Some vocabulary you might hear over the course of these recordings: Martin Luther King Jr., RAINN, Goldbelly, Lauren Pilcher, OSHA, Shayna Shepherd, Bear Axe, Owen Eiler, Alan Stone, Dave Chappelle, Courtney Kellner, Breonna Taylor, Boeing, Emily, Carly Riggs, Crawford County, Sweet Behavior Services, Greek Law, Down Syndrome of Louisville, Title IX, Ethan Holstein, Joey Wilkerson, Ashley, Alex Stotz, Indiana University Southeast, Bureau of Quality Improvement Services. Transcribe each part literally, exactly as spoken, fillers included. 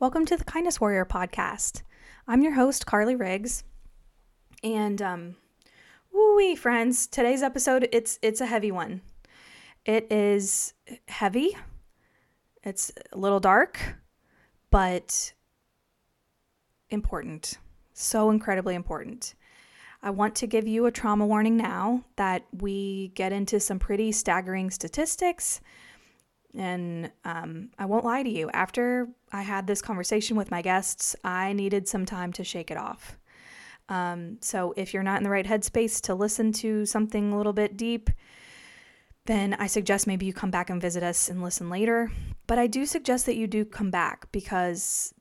Welcome to the Kindness Warrior podcast. I'm your host, Carly Riggs, and um, woo-wee, friends. Today's episode, it's it's a heavy one. It is heavy. It's a little dark, but important. So incredibly important. I want to give you a trauma warning now that we get into some pretty staggering statistics. And um, I won't lie to you, after I had this conversation with my guests, I needed some time to shake it off. Um, so if you're not in the right headspace to listen to something a little bit deep, then I suggest maybe you come back and visit us and listen later. But I do suggest that you do come back because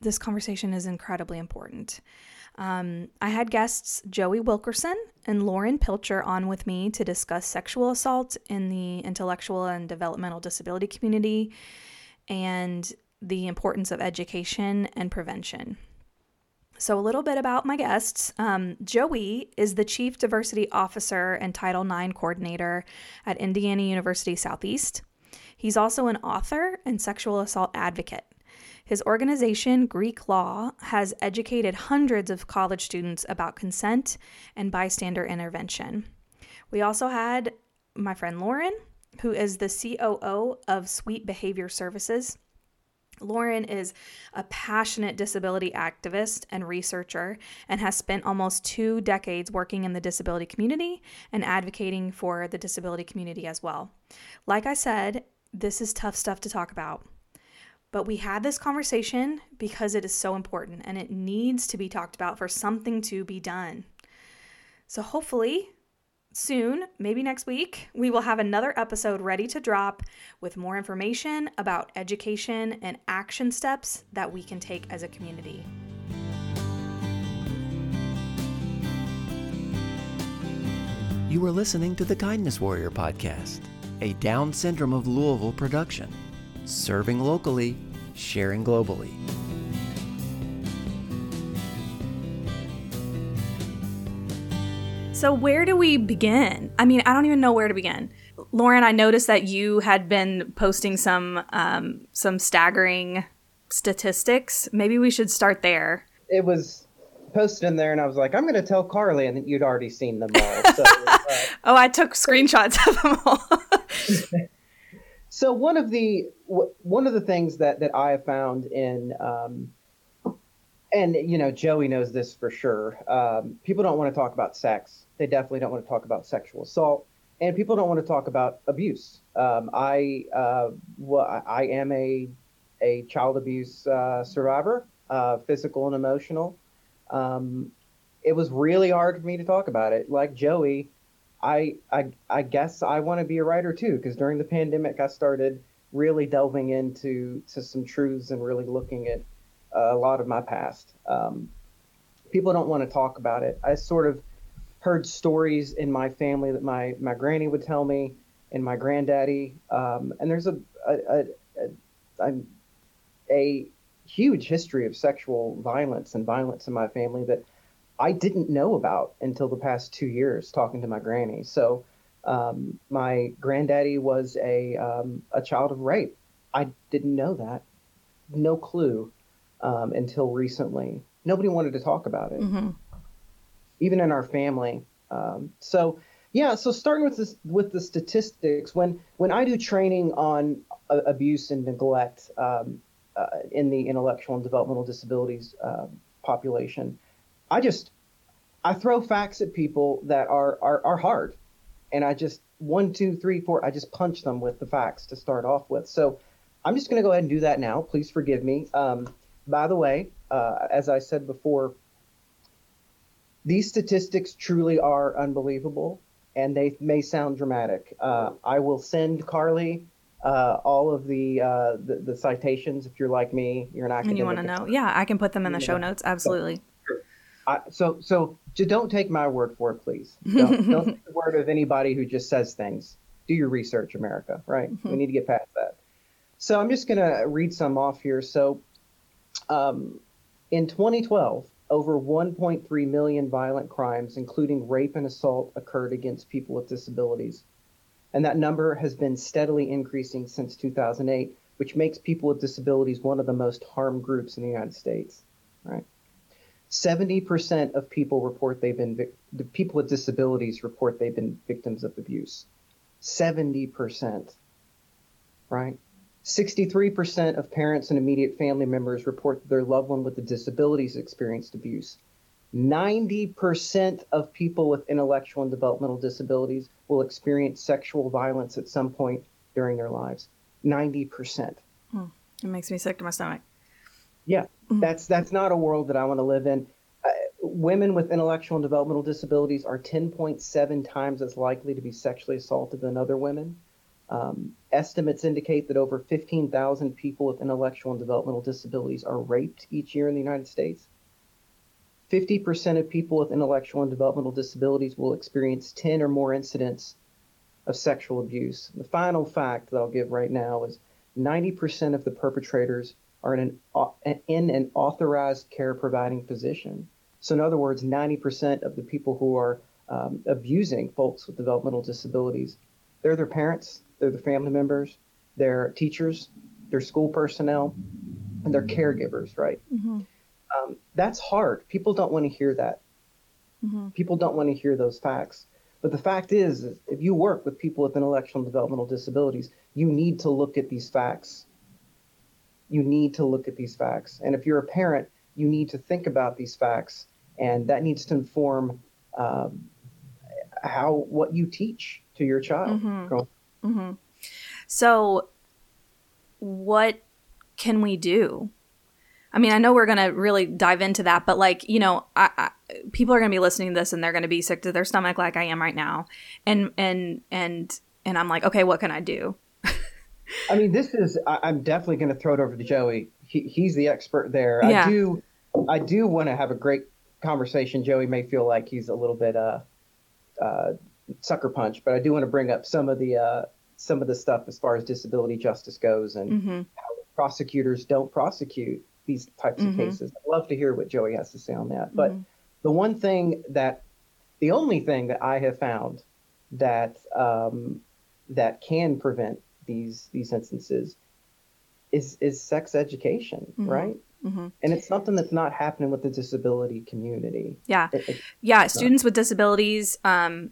this conversation is incredibly important. Um, I had guests Joey Wilkerson and Lauren Pilcher on with me to discuss sexual assault in the intellectual and developmental disability community and the importance of education and prevention. So a little bit about my guests. Um, Joey is the Chief Diversity Officer and Title nine Coordinator at Indiana University Southeast. He's also an author and sexual assault advocate. His organization, Greek Law, has educated hundreds of college students about consent and bystander intervention. We also had my friend Lauren, who is the C O O of Sweet Behavior Services. Lauren is a passionate disability activist and researcher and has spent almost two decades working in the disability community and advocating for the disability community as well. Like I said, this is tough stuff to talk about. But we had this conversation because it is so important and it needs to be talked about for something to be done. So hopefully soon, maybe next week, we will have another episode ready to drop with more information about education and action steps that we can take as a community. You are listening to the Kindness Warrior podcast, a Down Syndrome of Louisville production. Serving locally, sharing globally. So where do we begin? I mean, I don't even know where to begin. Lauren, I noticed that you had been posting some um, some staggering statistics. Maybe we should start there. It was posted in there and I was like, I'm going to tell Carly, and you'd already seen them all. So, uh, oh, I took screenshots of them all. So one of the one of the things that, that I have found in, um, and you know, Joey knows this for sure. Um, people don't want to talk about sex. They definitely don't want to talk about sexual assault, and people don't want to talk about abuse. Um, I uh, well, I am a a child abuse uh, survivor, uh, physical and emotional. Um, it was really hard for me to talk about it. Like Joey. I, I I guess I want to be a writer too, because during the pandemic I started really delving into to some truths and really looking at uh, a lot of my past. Um, people don't want to talk about it. I sort of heard stories in my family that my, my granny would tell me and my granddaddy, um, and there's a a, a a a huge history of sexual violence and violence in my family that I didn't know about until the past two years talking to my granny. So um, my granddaddy was a um, a child of rape. I didn't know that. No clue um, until recently. Nobody wanted to talk about it, mm-hmm. even in our family. Um, so yeah, so starting with this, with the statistics, when, when I do training on uh, abuse and neglect um, uh, in the intellectual and developmental disabilities uh, population, I just, I throw facts at people that are, are, are hard. And I just, one, two, three, four, I just punch them with the facts to start off with. So I'm just going to go ahead and do that now. Please forgive me. Um, by the way, uh, as I said before, these statistics truly are unbelievable and they may sound dramatic. Uh, I will send Carly uh, all of the, uh, the, the citations. If you're like me, you're an academic. And you want to know? Yeah, I can put them in the show notes. Absolutely. I, so, so don't take my word for it, please. Don't, don't take the word of anybody who just says things. Do your research, America, right? Mm-hmm. We need to get past that. So I'm just going to read some off here. So um, in twenty twelve, over one point three million violent crimes, including rape and assault, occurred against people with disabilities. And that number has been steadily increasing since two thousand eight, which makes people with disabilities one of the most harmed groups in the United States, right? seventy percent of people report they've been, the people with disabilities report they've been victims of abuse. seventy percent, right? sixty-three percent of parents and immediate family members report that their loved one with a disability has experienced abuse. ninety percent of people with intellectual and developmental disabilities will experience sexual violence at some point during their lives. ninety percent. Hmm. It makes me sick to my stomach. Yeah, mm-hmm. that's that's not a world that I want to live in. Uh, women with intellectual and developmental disabilities are ten point seven times as likely to be sexually assaulted than other women. Um, estimates indicate that over fifteen thousand people with intellectual and developmental disabilities are raped each year in the United States. fifty percent of people with intellectual and developmental disabilities will experience ten or more incidents of sexual abuse. The final fact that I'll give right now is ninety percent of the perpetrators are in an, in an authorized care providing position. So in other words, ninety percent of the people who are um, abusing folks with developmental disabilities, they're their parents, they're their family members, their teachers, their school personnel, and their caregivers, right? Mm-hmm. Um, that's hard. People don't want to hear that. Mm-hmm. People don't want to hear those facts. But the fact is, is, if you work with people with intellectual and developmental disabilities, you need to look at these facts. You need to look at these facts. And if you're a parent, you need to think about these facts. And that needs to inform um, how what you teach to your child. Mm-hmm. Mm-hmm. So what can we do? I mean, I know we're going to really dive into that, but like, you know, I, I, people are going to be listening to this and they're going to be sick to their stomach like I am right now. And and and and I'm like, okay, what can I do? I mean, this is I, I'm definitely going to throw it over to Joey. He, he's the expert there. Yeah. I do. I do want to have a great conversation. Joey may feel like he's a little bit uh, uh, sucker punch, but I do want to bring up some of the uh, some of the stuff as far as disability justice goes and mm-hmm. how prosecutors don't prosecute these types mm-hmm. of cases. I'd love to hear what Joey has to say on that. But mm-hmm. the one thing that, the only thing that I have found that um, that can prevent these these instances is is sex education, mm-hmm. right? Mm-hmm. And it's something that's not happening with the disability community. Yeah, it, it, yeah. Students not. with disabilities, um,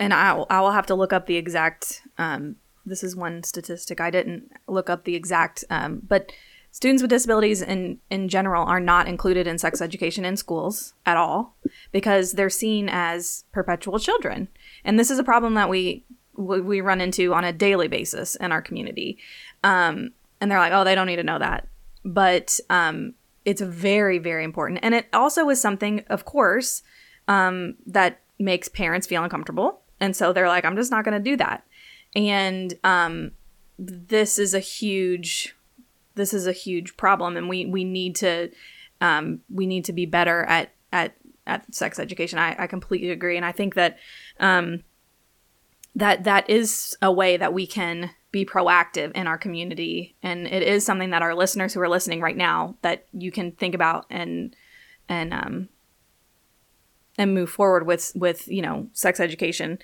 and I I will have to look up the exact. Um, this is one statistic I didn't look up the exact, um, but. Students with disabilities in, in general are not included in sex education in schools at all because they're seen as perpetual children. And this is a problem that we we run into on a daily basis in our community. Um, and they're like, oh, they don't need to know that. But um, it's very, very important. And it also is something, of course, um, that makes parents feel uncomfortable. And so they're like, I'm just not going to do that. And um, this is a huge... This is a huge problem, and we, we need to um, we need to be better at at, at sex education. I, I completely agree, and I think that um, that that is a way that we can be proactive in our community, and it is something that our listeners who are listening right now that you can think about and and um, and move forward with with you know sex education.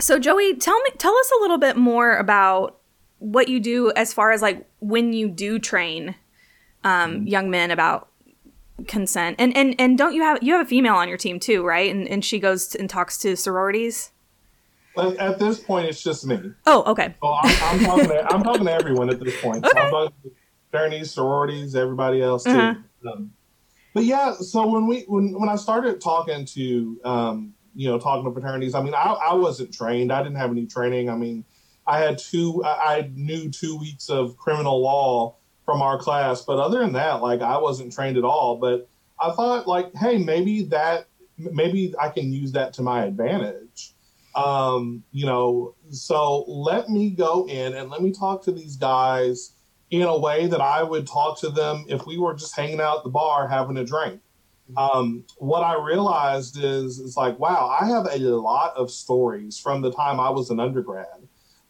So Joey, tell me tell us a little bit more about what you do as far as like when you do train um, young men about consent and, and, and don't you have, you have a female on your team too, right? And and she goes to, and talks to sororities. Well, at this point, it's just me. Oh, okay. So I'm, I'm, talking to, I'm talking to everyone at this point. Okay. So I'm talking to attorneys, sororities, everybody else too. Uh-huh. Um, but yeah, so when we, when, when I started talking to, um, you know, talking to fraternities, I mean, I, I wasn't trained. I didn't have any training. I mean, I had two, I knew two weeks of criminal law from our class, but other than that, like I wasn't trained at all, but I thought like, hey, maybe that, maybe I can use that to my advantage. Um, you know, so let me go in and let me talk to these guys in a way that I would talk to them if we were just hanging out at the bar, having a drink. Um, what I realized is, it's like, wow, I have a lot of stories from the time I was an undergrad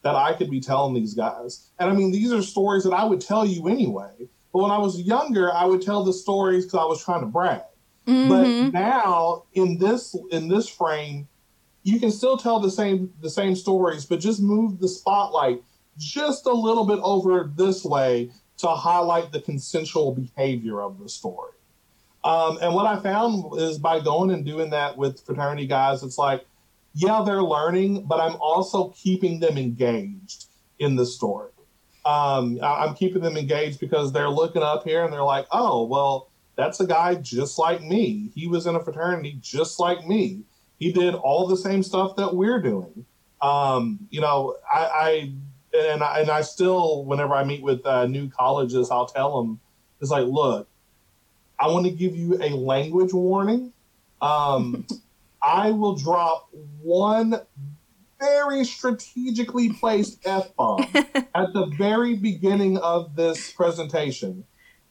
that I could be telling these guys. And I mean, these are stories that I would tell you anyway. But when I was younger, I would tell the stories because I was trying to brag. Mm-hmm. But now in this in this frame, you can still tell the same the same stories, but just move the spotlight just a little bit over this way to highlight the consensual behavior of the story. Um, and what I found is by going and doing that with fraternity guys, it's like, yeah, they're learning, but I'm also keeping them engaged in the story. Um, I- I'm keeping them engaged because they're looking up here and they're like, oh, well, that's a guy just like me. He was in a fraternity just like me. He did all the same stuff that we're doing. Um, you know, I, I, and I, and I still, whenever I meet with uh, new colleges, I'll tell them, it's like, look, I want to give you a language warning. Um, I will drop one very strategically placed F-bomb at the very beginning of this presentation.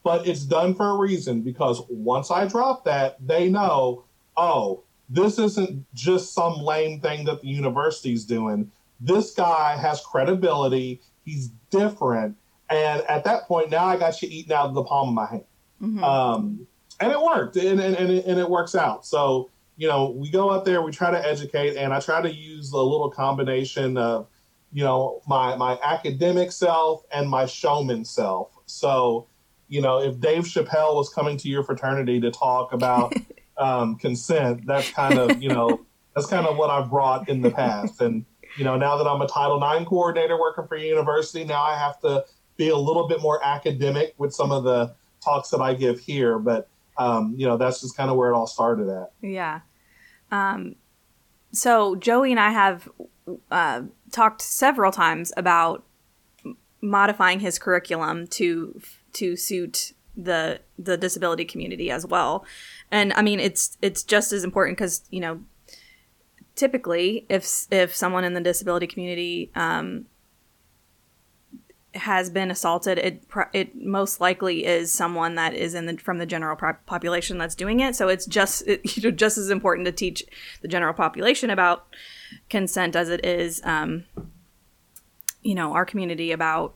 But it's done for a reason, because once I drop that, they know, oh, this isn't just some lame thing that the university's doing. This guy has credibility. He's different. And at that point, now I got you eating out of the palm of my hand. Mm-hmm. Um, and it worked, and, and, and, it, and it works out. So, you know, we go out there, we try to educate, and I try to use a little combination of, you know, my, my academic self and my showman self. So, you know, if Dave Chappelle was coming to your fraternity to talk about um, consent, that's kind of, you know, that's kind of what I've brought in the past. And, you know, now that I'm a Title nine coordinator working for a university, now I have to be a little bit more academic with some of the talks that I give here. But, um, you know, that's just kind of where it all started at. Yeah. Um, so Joey and I have uh, talked several times about modifying his curriculum to to suit the the disability community as well. And I mean, it's it's just as important, because, you know, typically if if someone in the disability community um, has been assaulted, it it most likely is someone that is in the from the general population that's doing it. So it's just it, you know, just as important to teach the general population about consent as it is, um, you know, our community about.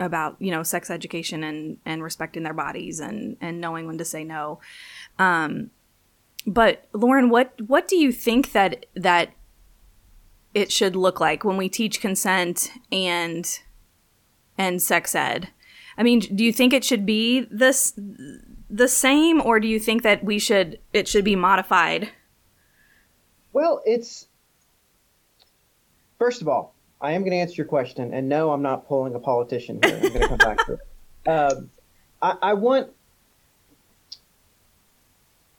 about, you know, sex education and, and respecting their bodies and, and knowing when to say no. Um, but Lauren, what, what do you think that, that it should look like when we teach consent and, and sex ed? I mean, do you think it should be this, the same, or do you think that we should, it should be modified? Well, it's, first of all, I am going to answer your question, and no, I'm not pulling a politician here. I'm going to come back to it. Um, I, I want,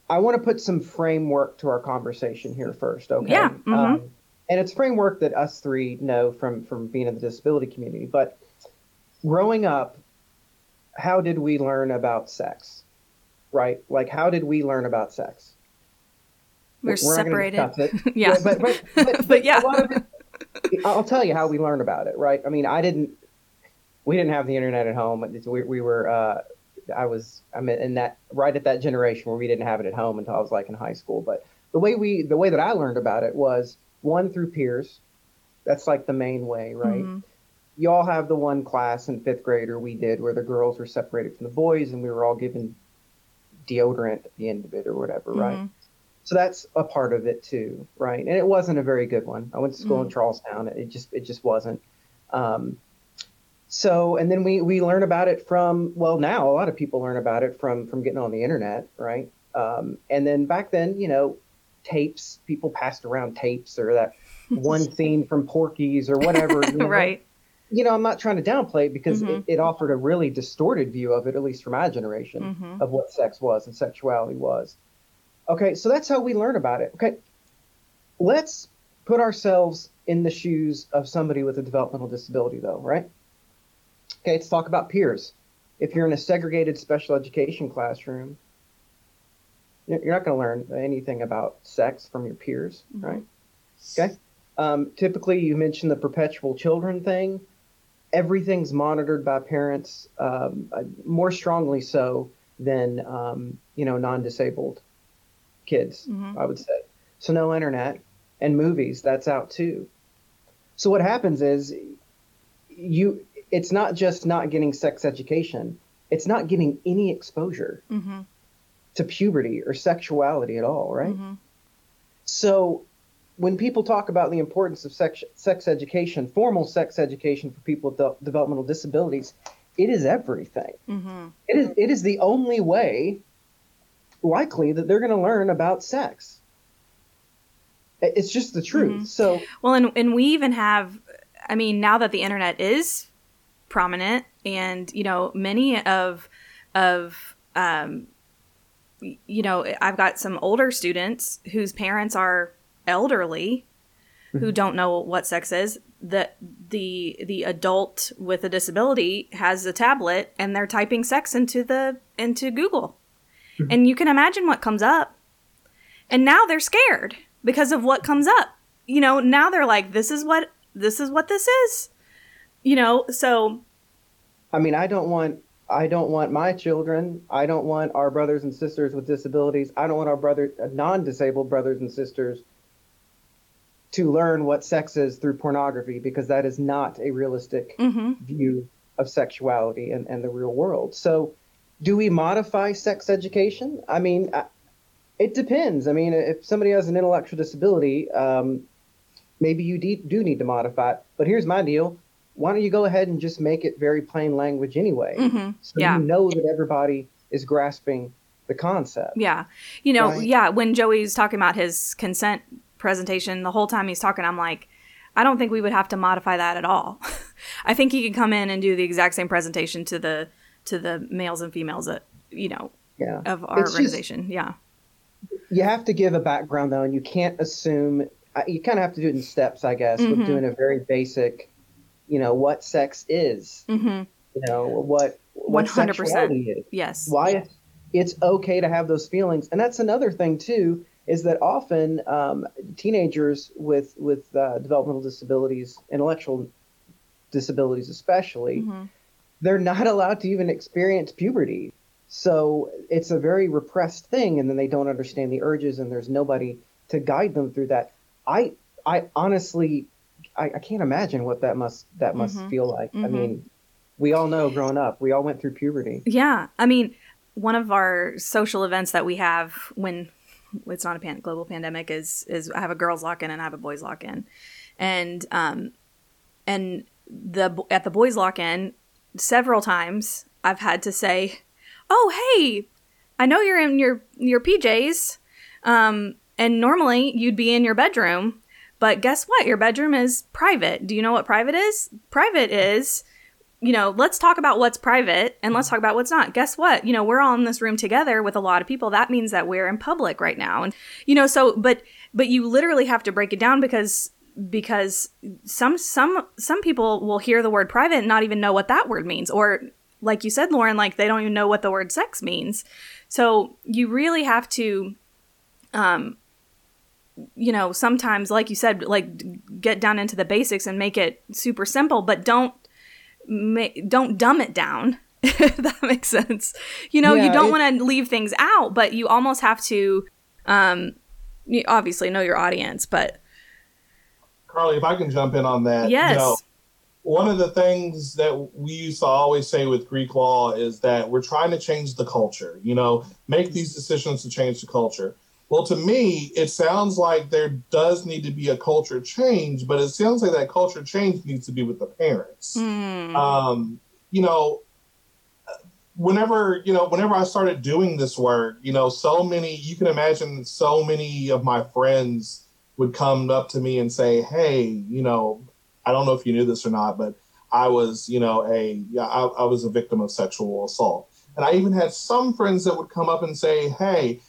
I want to put some framework to our conversation here first, okay? Yeah. Mm-hmm. Um, and it's framework that us three know from from being in the disability community. But growing up, how did we learn about sex? Right? Like, how did we learn about sex? We're, We're separated. Yeah. But, but, but, but, but yeah. A lot of it, I'll tell you how we learn about it, right? I mean, I didn't, we didn't have the internet at home. We, we were, uh, I was, I mean, in that, right at that generation where we didn't have it at home until I was like in high school. But the way we, the way that I learned about it was, one, through peers. That's like the main way, right? Mm-hmm. You all have the one class in fifth grade, or we did, where the girls were separated from the boys and we were all given deodorant at the end of it or whatever, mm-hmm. right? So that's a part of it too, right? And it wasn't a very good one. I went to school mm. in Charlestown. It just it just wasn't. Um, so, and then we, we learn about it from, well, now a lot of people learn about it from from getting on the internet, right? Um, and then back then, you know, tapes, people passed around tapes, or that one scene from Porky's or whatever. You know? Right. You know, I'm not trying to downplay it, because mm-hmm. it, it offered a really distorted view of it, at least for my generation, mm-hmm. of what sex was and sexuality was. Okay, so that's how we learn about it. Okay, let's put ourselves in the shoes of somebody with a developmental disability, though, right? Okay, let's talk about peers. If you're in a segregated special education classroom, you're not going to learn anything about sex from your peers, mm-hmm. right? Okay, um, typically you mentioned the perpetual children thing. Everything's monitored by parents, um, more strongly so than, um, you know, non-disabled kids, mm-hmm. I would say. So no internet, and movies, that's out too. So what happens is, you, it's not just not getting sex education, it's not getting any exposure mm-hmm. to puberty or sexuality at all, right? Mm-hmm. So when people talk about the importance of sex, sex education, formal sex education for people with de- developmental disabilities, it is everything. Mm-hmm. It is it is the only way, likely, that they're going to learn about sex. It's just the truth. Mm-hmm. So well, and and we even have, I mean, now that the internet is prominent, and you know, many of of um, you know, I've got some older students whose parents are elderly, mm-hmm. who don't know what sex is. The the the adult with a disability has a tablet and they're typing sex into the into Google, mm-hmm. and you can imagine what comes up. And now they're scared because of what comes up. You know, now they're like, this is what this is what this is. You know, so. I mean, I don't want. I don't want my children. I don't want our brothers and sisters with disabilities. I don't want our brother, non-disabled brothers and sisters to learn what sex is through pornography, because that is not a realistic mm-hmm. view of sexuality and, and the real world. So do we modify sex education? I mean, I, it depends. I mean, if somebody has an intellectual disability, um, maybe you de- do need to modify it. But here's my deal. Why don't you go ahead and just make it very plain language anyway? Mm-hmm. So yeah. you know that everybody is grasping the concept. Yeah. You know, right? yeah, when Joey's talking about his consent presentation, the whole time he's talking, I'm like, I don't think we would have to modify that at all. I think he could come in and do the exact same presentation to the to the males and females that, you know, yeah. of our it's organization. Just, yeah. You have to give a background, though, and you can't assume. You kind of have to do it in steps, I guess, mm-hmm. with doing a very basic, you know, what sex is, mm-hmm. you know, what, what one hundred percent sexuality is. Yes. Why it's okay to have those feelings. And that's another thing too, is that often um, teenagers with, with uh, developmental disabilities, intellectual disabilities, especially, mm-hmm. they're not allowed to even experience puberty. So it's a very repressed thing. And then they don't understand the urges, and there's nobody to guide them through that. I, I honestly, I, I can't imagine what that must that must mm-hmm. feel like. Mm-hmm. I mean, we all know growing up, we all went through puberty. Yeah. I mean, one of our social events that we have when it's not a pan- global pandemic is is I have a girls lock-in and I have a boys lock-in. And um, and the at the boys lock-in, several times I've had to say, oh, hey, I know you're in your, your P Js, um, and normally you'd be in your bedroom. But guess what? Your bedroom is private. Do you know what private is? Private is, you know, let's talk about what's private and let's talk about what's not. Guess what? You know, we're all in this room together with a lot of people. That means that we're in public right now. And, you know, so but but you literally have to break it down because because some some some people will hear the word private and not even know what that word means. Or like you said, Lauren, like they don't even know what the word sex means. So you really have to um you know, sometimes, like you said, like get down into the basics and make it super simple, but don't ma- don't dumb it down. If that makes sense. You know, yeah, you don't want to leave things out, but you almost have to um, you obviously know your audience. But Carly, if I can jump in on that. Yes. You know, one of the things that we used to always say with Greek Law is that we're trying to change the culture, you know, make these decisions to change the culture. Well, to me, it sounds like there does need to be a culture change, but it sounds like that culture change needs to be with the parents. Mm. Um, you know, whenever, you know, whenever I started doing this work, you know, so many, you can imagine so many of my friends would come up to me and say, hey, you know, I don't know if you knew this or not, but I was, you know, a, I, I was a victim of sexual assault. And I even had some friends that would come up and say, hey,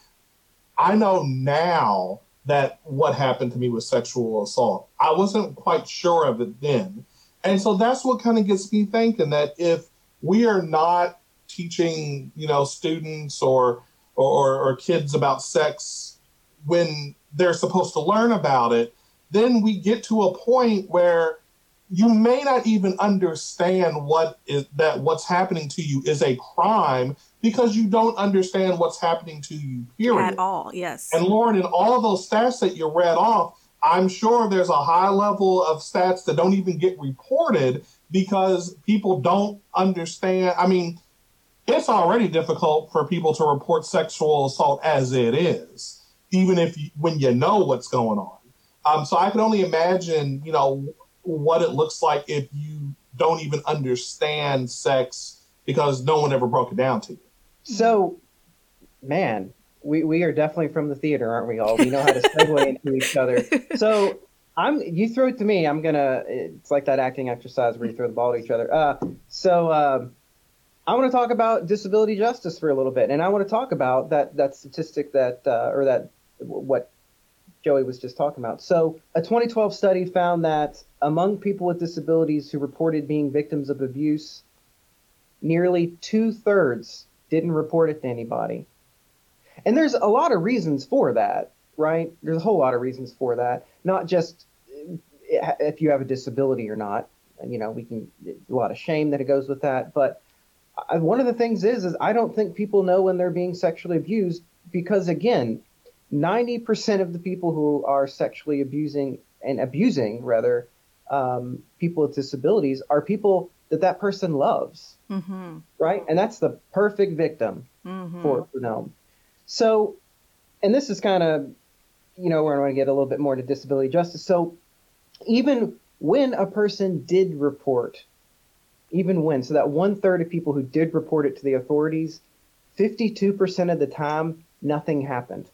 I know now that what happened to me was sexual assault. I wasn't quite sure of it then. And so that's what kind of gets me thinking that if we are not teaching, you know, students or, or, or kids about sex when they're supposed to learn about it, then we get to a point where you may not even understand what is that what's happening to you is a crime because you don't understand what's happening to you, period. At all, yes. And Lauren, in all of those stats that you read off, I'm sure there's a high level of stats that don't even get reported because people don't understand. I mean, it's already difficult for people to report sexual assault as it is, even if you, when you know what's going on. Um, so I can only imagine, you know, what it looks like if you don't even understand sex because no one ever broke it down to you. So, man, we, we are definitely from the theater, aren't we all? We know how to segue into each other. So I'm you throw it to me. I'm going to – it's like that acting exercise where you throw the ball to each other. Uh, so um, I want to talk about disability justice for a little bit, and I want to talk about that, that statistic that uh, – or that what – Joey was just talking about. So a twenty twelve study found that among people with disabilities who reported being victims of abuse, nearly two thirds didn't report it to anybody. And there's a lot of reasons for that, right? There's a whole lot of reasons for that. Not just if you have a disability or not, you know, we can, a lot of shame that it goes with that. But I, one of the things is, is I don't think people know when they're being sexually abused because, again, ninety percent of the people who are sexually abusing and abusing rather um, people with disabilities are people that that person loves. Mm-hmm. Right. And that's the perfect victim mm-hmm. for, for them. So, and this is kind of, you know, we're going to get a little bit more into disability justice. So even when a person did report, even when, so that one third of people who did report it to the authorities, fifty-two percent of the time, nothing happened.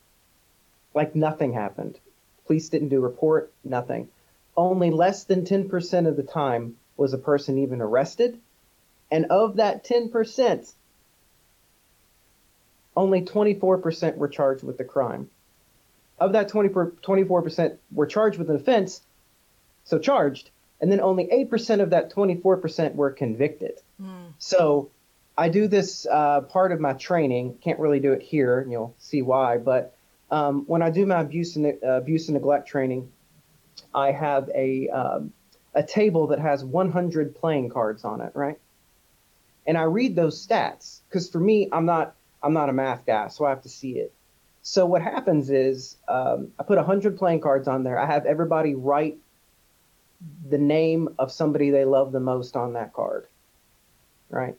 Like nothing happened. Police didn't do report, nothing. Only less than ten percent of the time was a person even arrested. And of that ten percent, only twenty-four percent were charged with the crime. Of that twenty-four percent were charged with an offense, so charged, and then only eight percent of that twenty-four percent were convicted. Mm. So I do this uh, part of my training, can't really do it here, and you'll see why, but Um, when I do my abuse and uh, abuse and neglect training, I have a um, a table that has one hundred playing cards on it, right? And I read those stats because for me, I'm not I'm not a math guy, so I have to see it. So what happens is um, I put one hundred playing cards on there. I have everybody write the name of somebody they love the most on that card, right?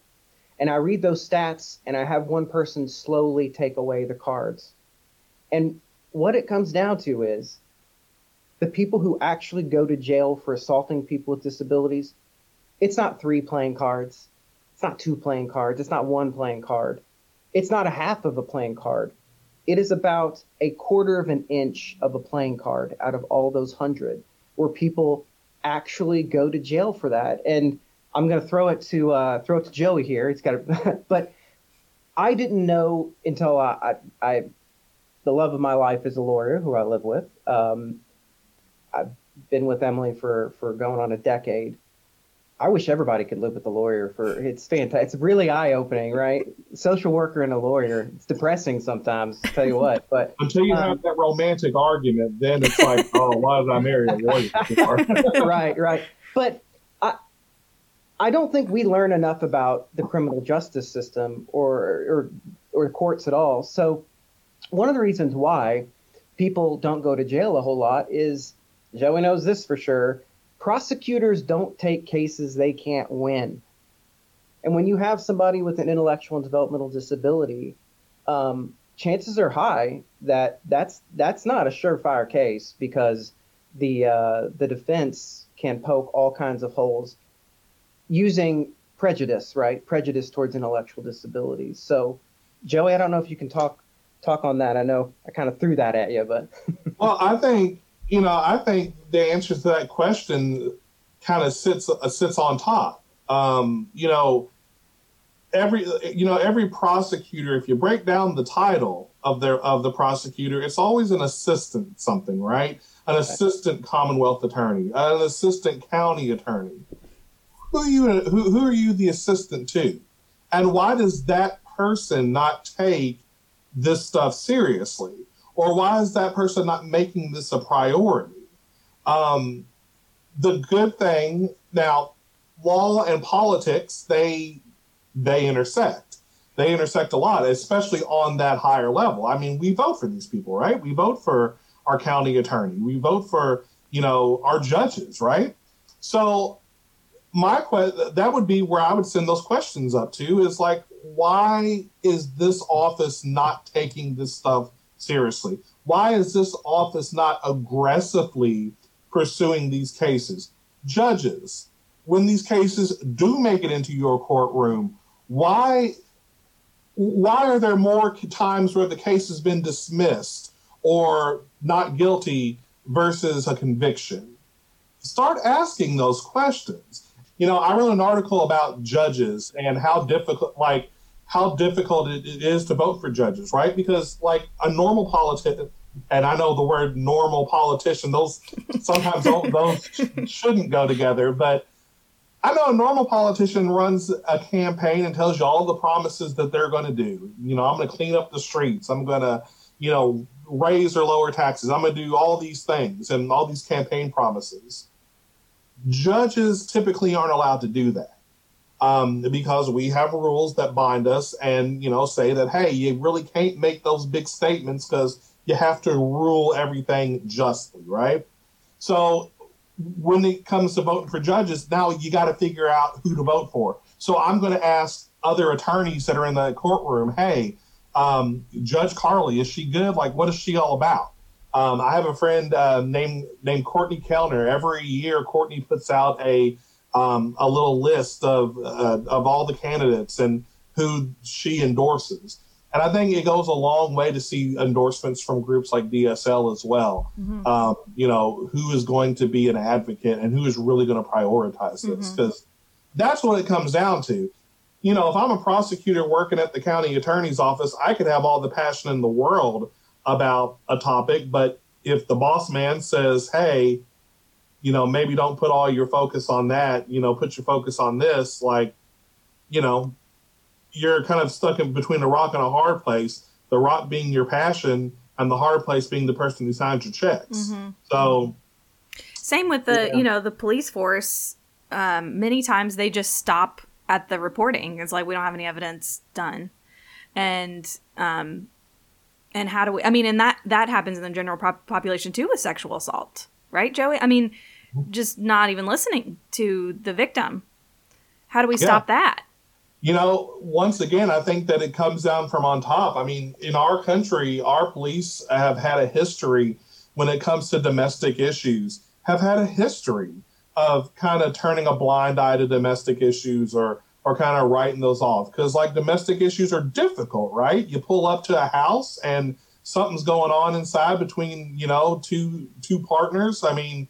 And I read those stats, and I have one person slowly take away the cards. And what it comes down to is the people who actually go to jail for assaulting people with disabilities, it's not three playing cards. It's not two playing cards. It's not one playing card. It's not a half of a playing card. It is about a quarter of an inch of a playing card out of all those hundred where people actually go to jail for that. And I'm going to throw it to uh, throw it to Joey here. He's got to, but I didn't know until I I, I the love of my life is a lawyer who I live with. Um, I've been with Emily for, for going on a decade. I wish everybody could live with a lawyer for it's fantastic. It's really eye opening, right? Social worker and a lawyer. It's depressing sometimes, I'll tell you what. But until you um, have that romantic argument, then it's like, oh, why did I marry a lawyer? Right, right. But I I don't think we learn enough about the criminal justice system or or or courts at all. So one of the reasons why people don't go to jail a whole lot is, Joey knows this for sure, prosecutors don't take cases they can't win. And when you have somebody with an intellectual and developmental disability, um, chances are high that that's that's not a surefire case because the uh, the defense can poke all kinds of holes using prejudice, right? Prejudice towards intellectual disabilities. So, Joey, I don't know if you can talk. Talk on that. I know I kind of threw that at you, but. Well, I think, you know, I think the answer to that question kind of sits uh, sits on top. Um, you know, every, you know, every prosecutor, if you break down the title of their of the prosecutor, it's always an assistant something, right? An okay. assistant Commonwealth attorney, an assistant county attorney. Who are you, who, who are you the assistant to? And why does that person not take this stuff seriously? Or why is that person not making this a priority? Um, the good thing now, law and politics, they they intersect. They intersect a lot, especially on that higher level. I mean, we vote for these people, right? We vote for our county attorney. We vote for, you know, our judges, right? So my que- that would be where I would send those questions up to is like, why is this office not taking this stuff seriously. Why is this office not aggressively pursuing these cases? Judges, when these cases do make it into your courtroom, why, why are there more times where the case has been dismissed or not guilty versus a conviction? Start asking those questions. You know, I wrote an article about judges and how difficult, like, how difficult it is to vote for judges, right? Because, like, a normal politician, and I know the word normal politician, those sometimes don't, those shouldn't go together, but I know a normal politician runs a campaign and tells you all the promises that they're going to do. You know, I'm going to clean up the streets. I'm going to, you know, raise or lower taxes. I'm going to do all these things and all these campaign promises. Judges typically aren't allowed to do that um, because we have rules that bind us and, you know, say that, hey, you really can't make those big statements because you have to rule everything justly, right? So when it comes to voting for judges, now you got to figure out who to vote for. So I'm going to ask other attorneys that are in the courtroom, hey, Um, Judge Carly, is she good? Like, what is she all about? Um, I have a friend uh, named named Courtney Kellner. Every year, Courtney puts out a um, a little list of uh, of all the candidates and who she endorses. And I think it goes a long way to see endorsements from groups like D S L as well. Mm-hmm. Um, you know, who is going to be an advocate and who is really going to prioritize this? Because mm-hmm. that's what it comes down to. You know, if I'm a prosecutor working at the county attorney's office, I could have all the passion in the world about a topic. But if the boss man says, hey, you know, maybe don't put all your focus on that, you know, put your focus on this, like, you know, you're kind of stuck in between a rock and a hard place, the rock being your passion and the hard place being the person who signs your checks. Mm-hmm. So. Same with the, yeah. you know, the police force. Um, many times they just stop at the reporting. It's like, we don't have any evidence done. And, um, and how do we, I mean, and that, that happens in the general pop- population too with sexual assault, right, Joey? I mean, just not even listening to the victim. How do we yeah. stop that? You know, once again, I think that it comes down from on top. I mean, in our country, our police have had a history when it comes to domestic issues, have had a history of kind of turning a blind eye to domestic issues or or kind of writing those off. Because, like, domestic issues are difficult, right? You pull up to a house and something's going on inside between, you know, two two partners. I mean,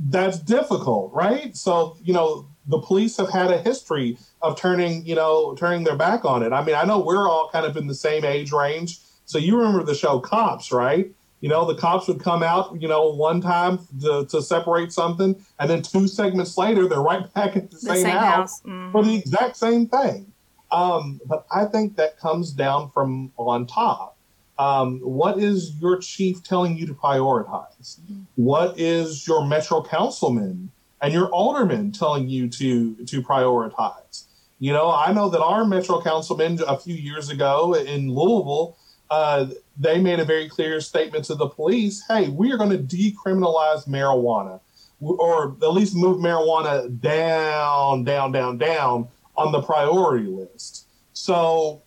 that's difficult, right? So, you know, the police have had a history of turning, you know, turning their back on it. I mean, I know we're all kind of in the same age range. So you remember the show Cops, right? You know, the cops would come out, you know, one time to, to separate something. And then two segments later, they're right back at the, the same, same house, house. Mm. for the exact same thing. Um, but I think that comes down from on top. Um, what is your chief telling you to prioritize? What is your metro councilman and your alderman telling you to to prioritize? You know, I know that our metro councilman a few years ago in Louisville, uh, they made a very clear statement to the police, hey, we are going to decriminalize marijuana, or at least move marijuana down, down, down, down on the priority list. So,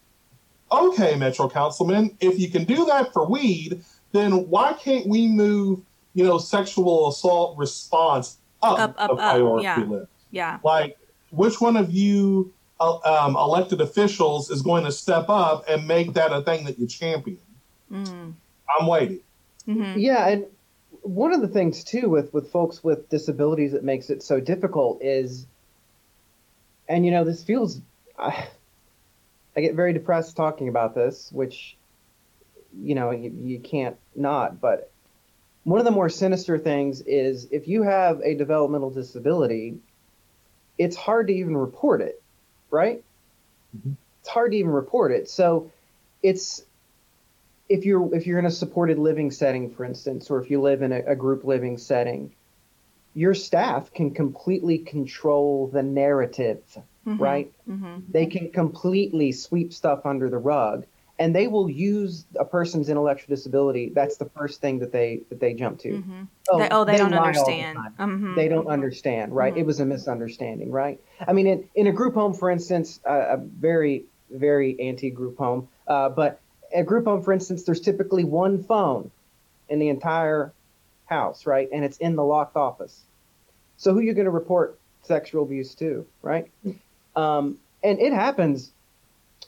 okay, Metro Councilman, if you can do that for weed, then why can't we move, you know, sexual assault response up, up, up the priority up, yeah, list? Yeah. Like, which one of you um, elected officials is going to step up and make that a thing that you champion? Mm. I'm waiting. Mm-hmm. Yeah, and one of the things too with, with folks with disabilities that makes it so difficult is, and you know, this feels, I, I get very depressed talking about this, which, you know, you, you can't not, but one of the more sinister things is if you have a developmental disability, it's hard to even report it, right? Mm-hmm. It's hard to even report it. So it's, If you're if you're in a supported living setting, for instance, or if you live in a, a group living setting, your staff can completely control the narrative, mm-hmm. right? Mm-hmm. They can completely sweep stuff under the rug, and they will use a person's intellectual disability. That's the first thing that they that they jump to. Mm-hmm. Oh, they, oh, they, they don't understand. The mm-hmm. They don't understand, right? Mm-hmm. It was a misunderstanding, right? I mean, in, in a group home, for instance, uh, a very, very anti-group home, uh, but a group home, for instance, there's typically one phone in the entire house, right? And it's in the locked office. So who are you going to report sexual abuse to, right? Um, and it happens.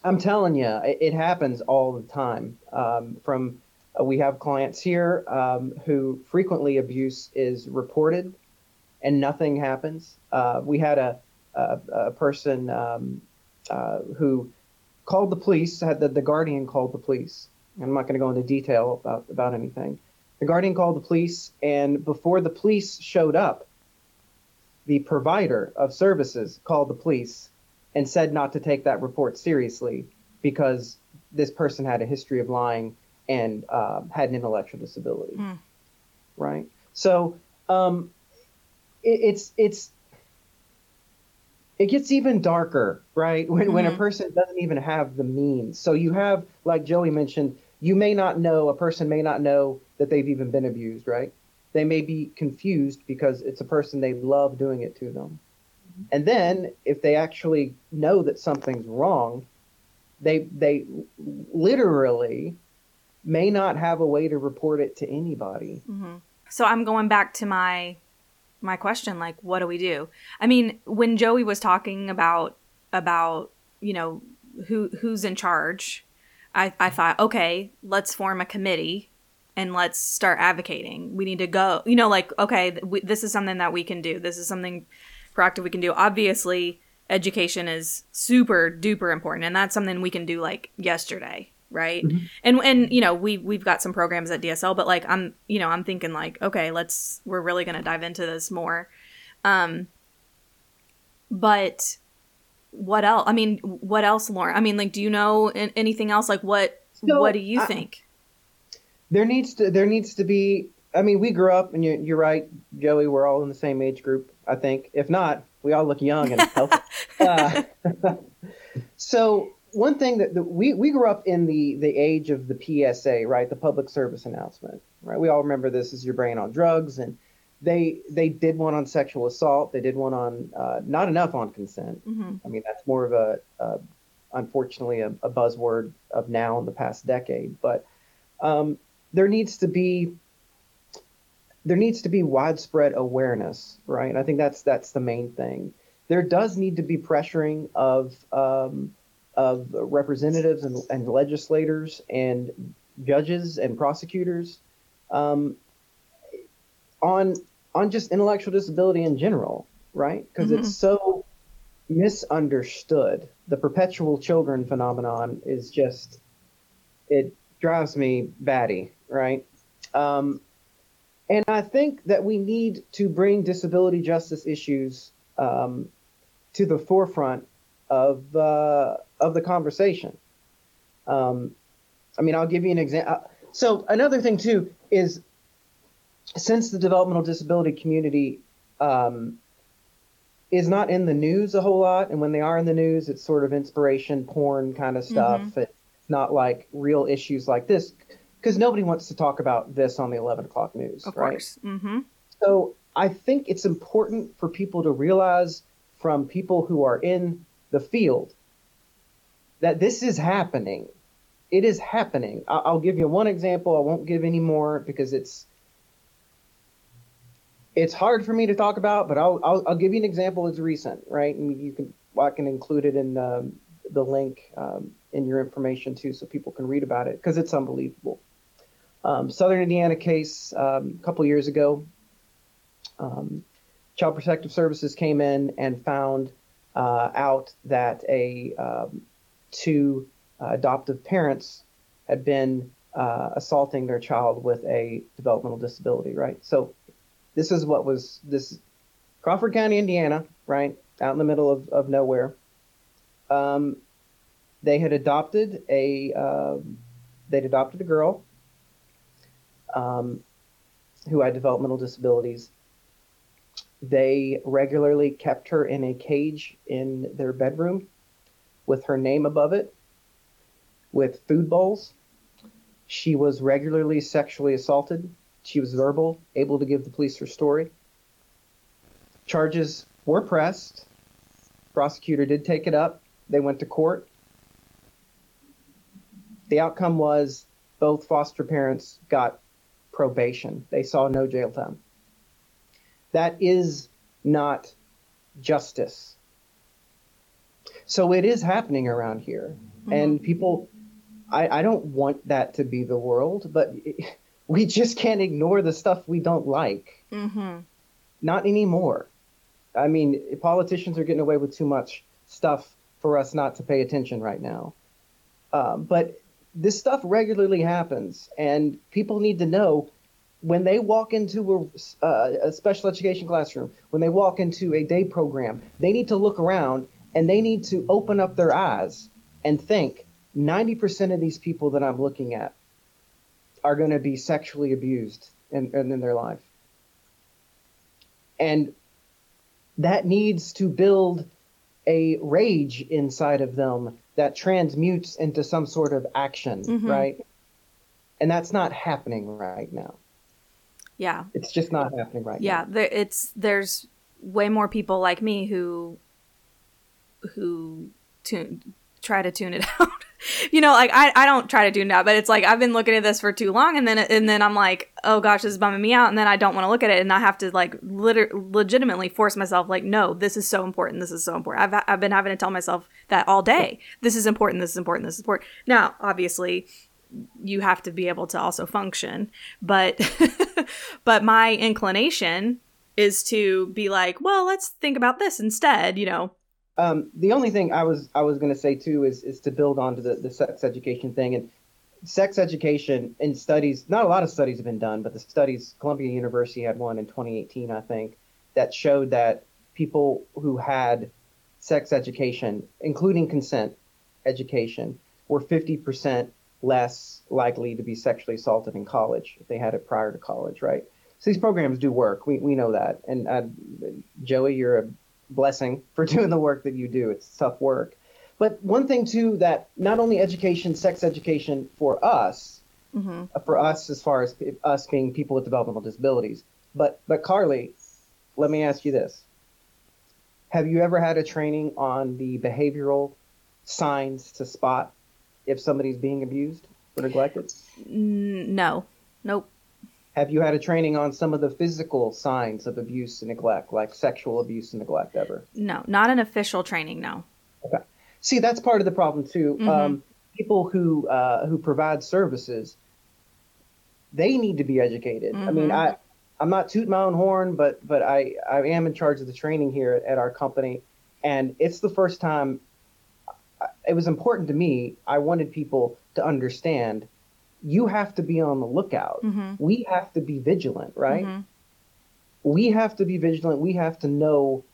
I'm telling you, it, it happens all the time. Um, from uh, we have clients here um, who frequently abuse is reported and nothing happens. Uh, we had a, a, a person um, uh, who called the police, had the, the guardian called the police. I'm not going to go into detail about, about anything. The guardian called the police, and before the police showed up, the provider of services called the police and said not to take that report seriously because this person had a history of lying and uh, had an intellectual disability, mm. right? So um, it, it's it's it gets even darker, right? When mm-hmm. when a person doesn't even have the means. So you have, like Joey mentioned, you may not know, a person may not know that they've even been abused, right? They may be confused because it's a person they love doing it to them. Mm-hmm. And then if they actually know that something's wrong, they they literally may not have a way to report it to anybody. Mm-hmm. So I'm going back to my my question, like, what do we do? I mean, when Joey was talking about, about you know, who who's in charge, I, I thought, okay, let's form a committee. And let's start advocating. We need to go, you know, like, okay, we, this is something that we can do. This is something proactive we can do. Obviously, education is super duper important. And that's something we can do like yesterday, right? Mm-hmm. And, and you know, we, we've got some programs at D S L, but like, I'm, you know, I'm thinking like, okay, let's, we're really going to dive into this more. Um, but what else? I mean, what else, Lauren? I mean, like, do you know anything else? Like what, so, what do you I- think? There needs to there needs to be, I mean, we grew up, and you're, you're right, Joey, we're all in the same age group, I think. If not, we all look young and healthy. Uh, so one thing that the, we, we grew up in the, the age of the P S A, right, the public service announcement, right? We all remember this is your brain on drugs, and they they did one on sexual assault. They did one on, uh, not enough on consent. Mm-hmm. I mean, that's more of a, a unfortunately, a, a buzzword of now in the past decade, but um There needs to be there needs to be widespread awareness, right? And I think that's that's the main thing. There does need to be pressuring of um, of representatives and, and legislators and judges and prosecutors um, on on just intellectual disability in general, right? Because mm-hmm. it's so misunderstood. The perpetual children phenomenon is just it drives me batty. Right. Um, and I think that we need to bring disability justice issues um, to the forefront of uh, of the conversation. Um, I mean, I'll give you an example. So another thing, too, is since the developmental disability community um, is not in the news a whole lot. And when they are in the news, it's sort of inspiration, porn kind of stuff. Mm-hmm. It's not like real issues like this. Because nobody wants to talk about this on the eleven o'clock news, of right? Course. Mm-hmm. So I think it's important for people to realize from people who are in the field that this is happening. It is happening. I- I'll give you one example. I won't give any more because it's it's hard for me to talk about, but I'll I'll, I'll give you an example. It's recent, right? And you can I can include it in um, the link um, in your information too, so people can read about it because it's unbelievable. Um, Southern Indiana case um, a couple years ago, um, Child Protective Services came in and found uh, out that a um, two uh, adoptive parents had been uh, assaulting their child with a developmental disability, right? So this is what was this Crawford County, Indiana, right? Out in the middle of, of nowhere. Um, they had adopted a, uh, they'd adopted a girl. Um, who had developmental disabilities. They regularly kept her in a cage in their bedroom with her name above it, with food bowls. She was regularly sexually assaulted. She was verbal, able to give the police her story. Charges were pressed. Prosecutor did take it up. They went to court. The outcome was both foster parents got probation. They saw no jail time. That is not justice. So it is happening around here. Mm-hmm. And people, I, I don't want that to be the world, but it, we just can't ignore the stuff we don't like. Mm-hmm. Not anymore. I mean, politicians are getting away with too much stuff for us not to pay attention right now. Uh, but this stuff regularly happens, and people need to know when they walk into a, uh, a special education classroom, when they walk into a day program, they need to look around and they need to open up their eyes and think ninety percent of these people that I'm looking at are going to be sexually abused in, in their life. And that needs to build a rage inside of them that transmutes into some sort of action, mm-hmm. right? And that's not happening right now. Yeah. It's just not happening right yeah, now. Yeah, it's there's way more people like me who who tune, try to tune it out. You know, like I, I don't try to do that, but it's like I've been looking at this for too long, and then and then I'm like, oh gosh, this is bumming me out, and then I don't want to look at it, and I have to like liter- legitimately force myself, like, no, this is so important, this is so important. I've I've been having to tell myself that all day. This is important, this is important, this is important. Now, obviously, you have to be able to also function, but but my inclination is to be like, well, let's think about this instead, you know. Um, the only thing I was I was going to say, too, is is to build on to the, the sex education thing. And sex education in studies, not a lot of studies have been done, but the studies, Columbia University had one in twenty eighteen, I think, that showed that people who had sex education, including consent education, were fifty percent less likely to be sexually assaulted in college if they had it prior to college, right? So these programs do work. We we know that. And uh, Joey, you're a blessing for doing the work that you do. It's tough work. But one thing too, that not only education, sex education for us, mm-hmm. for us as far as us being people with developmental disabilities, but but Carly, let me ask you this. Have you ever had a training on the behavioral signs to spot if somebody's being abused or neglected? No. Nope. Have you had a training on some of the physical signs of abuse and neglect, like sexual abuse and neglect ever? No, not an official training, no. Okay. See, that's part of the problem, too. Mm-hmm. Um, people who uh, who provide services, they need to be educated. Mm-hmm. I mean, I, I'm not tooting my own horn, but but I, I am in charge of the training here at, at our company. And it's the first time it was important to me. I wanted people to understand you have to be on the lookout. Mm-hmm. We have to be vigilant, right? Mm-hmm. We have to be vigilant. We have to know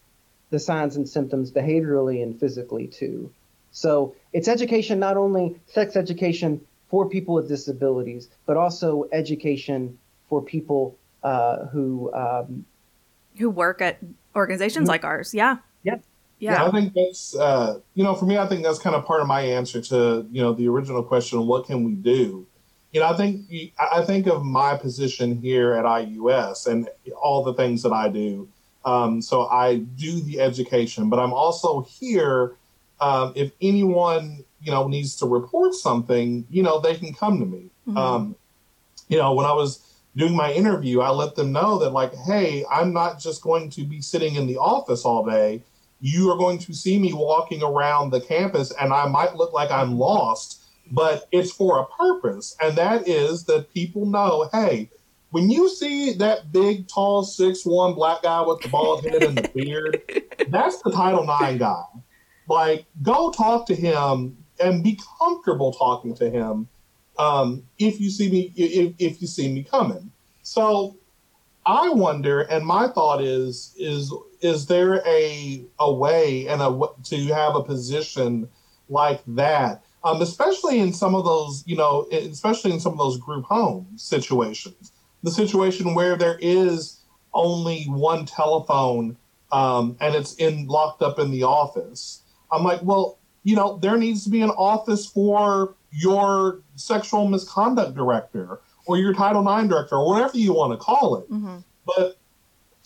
the signs and symptoms behaviorally and physically too. So it's education, not only sex education for people with disabilities, but also education for people uh, who... Um, who work at organizations who, like ours. Yeah. Yeah. Yeah. yeah, I think that's, uh, you know, for me, I think that's kind of part of my answer to, you know, the original question, what can we do? You know, I think I think of my position here at I U S and all the things that I do. Um, so I do the education, but I'm also here. Um, if anyone, you know, needs to report something, you know, they can come to me. Mm-hmm. Um, you know, when I was doing my interview, I let them know that, like, hey, I'm not just going to be sitting in the office all day. You are going to see me walking around the campus, and I might look like I'm lost. But it's for a purpose, and that is that people know, hey, when you see that big, tall, six foot one black guy with the bald head and the beard, that's the Title nine guy. Like, go talk to him and be comfortable talking to him um, if you see me if, if you see me coming. So I wonder, and my thought is is is there a a way and a to have a position like that? Um, especially in some of those, you know, especially in some of those group home situations, the situation where there is only one telephone um, and it's in locked up in the office. I'm like, well, you know, there needs to be an office for your sexual misconduct director or your Title nine director or whatever you want to call it. Mm-hmm. But,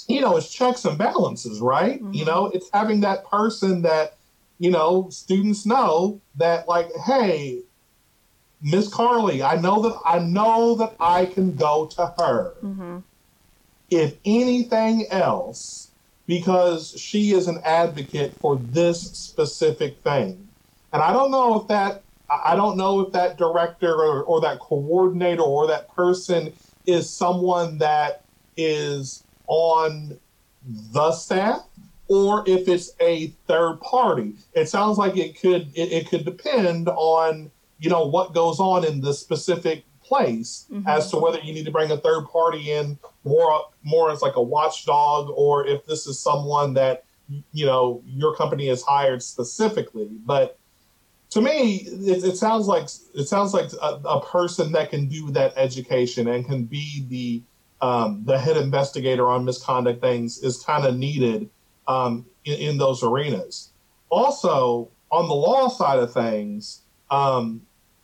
you know, it's checks and balances, right? Mm-hmm. You know, it's having that person that, you know, students know that, like, hey, Miss Carly, I know that I know that I can go to her. Mm-hmm. If anything else, because she is an advocate for this specific thing. And I don't know if that I don't know if that director or, or that coordinator or that person is someone that is on the staff or if it's a third party. It sounds like it could it, it could depend on, you know, what goes on in the specific place mm-hmm. as to whether you need to bring a third party in more more as like a watchdog or if this is someone that, you know, your company has hired specifically. But to me, it, it sounds like it sounds like a, a person that can do that education and can be the um, the head investigator on misconduct things is kind of needed um, in, in those arenas. Also, on the law side of things, um,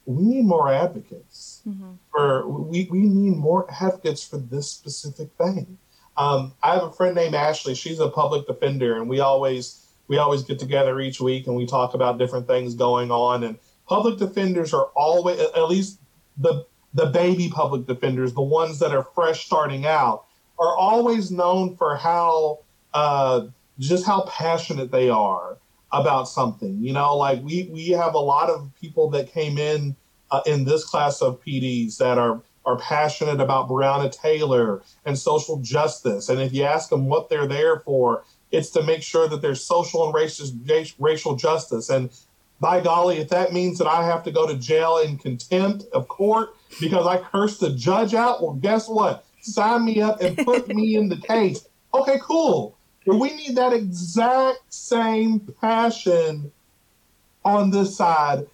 we need more advocates mm-hmm. for we, we need more advocates for this specific thing. Um, I have a friend named Ashley. She's a public defender, and we always we always get together each week and we talk about different things going on. And public defenders are always, at least the the baby public defenders, the ones that are fresh starting out, are always known for how uh, just how passionate they are about something. You know, like we we have a lot of people that came in uh, in this class of P Ds that are are passionate about Breonna Taylor and social justice. And if you ask them what they're there for, it's to make sure that there's social and racist, racial justice. And by golly, if that means that I have to go to jail in contempt of court because I cursed the judge out, well, guess what? Sign me up and put me in the case. Okay, cool. But we need that exact same passion on this side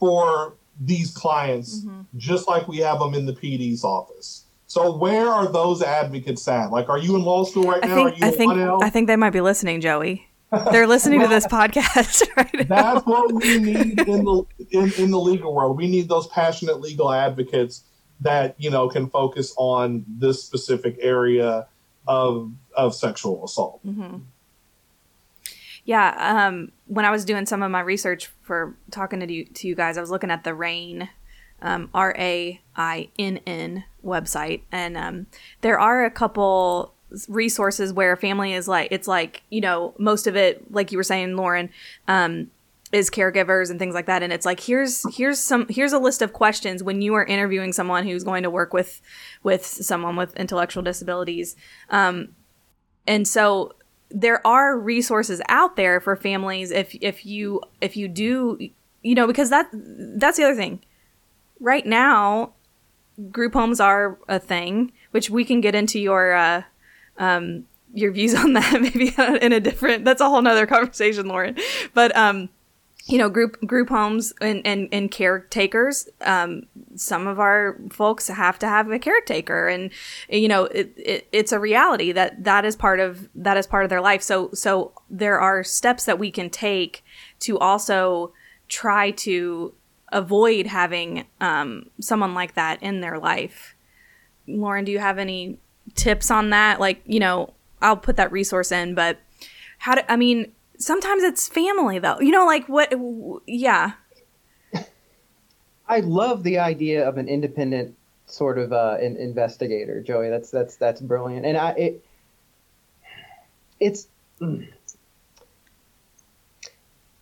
for these clients, mm-hmm. just like we have them in the P D's office. So where are those advocates at? Like, are you in law school right I now? Think, are you I think, one L? I think they might be listening, Joey. They're listening to this podcast right now. That's what we need in the in, in the legal world. We need those passionate legal advocates that, you know, can focus on this specific area of of sexual assault. Mm-hmm. Yeah, um, when I was doing some of my research for talking to you, to you guys, I was looking at the RAINN, um, R A I N N website, and um, there are a couple resources where family is like, it's like, you know, most of it, like you were saying, Lauren, um, is caregivers and things like that, and it's like here's here's some here's a list of questions when you are interviewing someone who's going to work with with someone with intellectual disabilities, um, and so. There are resources out there for families if if you if you do, you know, because that that's the other thing. Right now, group homes are a thing, which we can get into your uh, um, your views on that maybe in a different. That's a whole nother conversation, Lauren. But um, you know, group group homes and and, and caretakers. Um, some of our folks have to have a caretaker, and you know it, it, it's a reality that that is part of that is part of their life. So so there are steps that we can take to also try to avoid having um, someone like that in their life. Lauren, do you have any tips on that? Like, you know, I'll put that resource in, but how do I mean? Sometimes it's family, though. You know, like what? Yeah. I love the idea of an independent sort of uh, an investigator, Joey. That's that's that's brilliant. And I, it, it's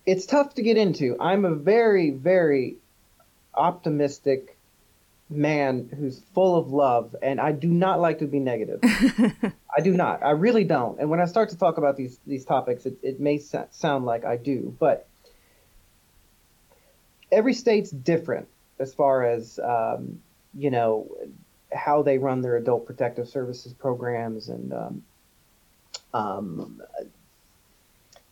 it's tough to get into. I'm a very, very optimistic man who's full of love, and I do not like to be negative. I do not. I really don't. And when I start to talk about these these topics, it, it may sa- sound like I do, but every state's different as far as, um, you know, how they run their adult protective services programs and um, um,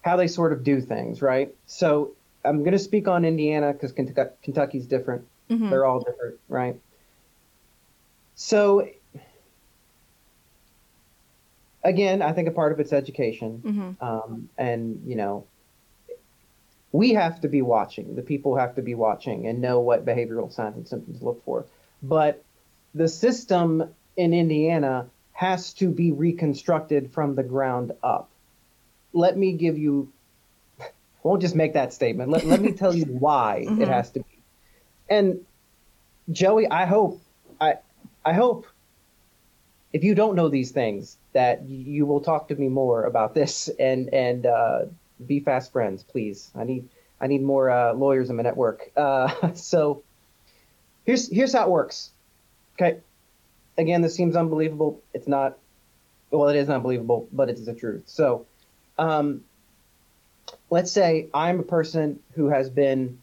how they sort of do things, right? So I'm going to speak on Indiana because Kentucky's different. Mm-hmm. They're all different, right? So again, I think a part of it's education. Mm-hmm. Um, and, you know, we have to be watching. The people have to be watching and know what behavioral signs and symptoms look for. But the system in Indiana has to be reconstructed from the ground up. Let me give you, I won't just make that statement. Let, let me tell you why mm-hmm. it has to be. And Joey, I hope, I, I hope if you don't know these things, that you will talk to me more about this and, and, uh, be fast friends, please. I need, I need more, uh, lawyers in my network. Uh, so here's, here's how it works. Okay. Again, this seems unbelievable. It's not, well, it is unbelievable, but it's the truth. So, um, let's say I'm a person who has been,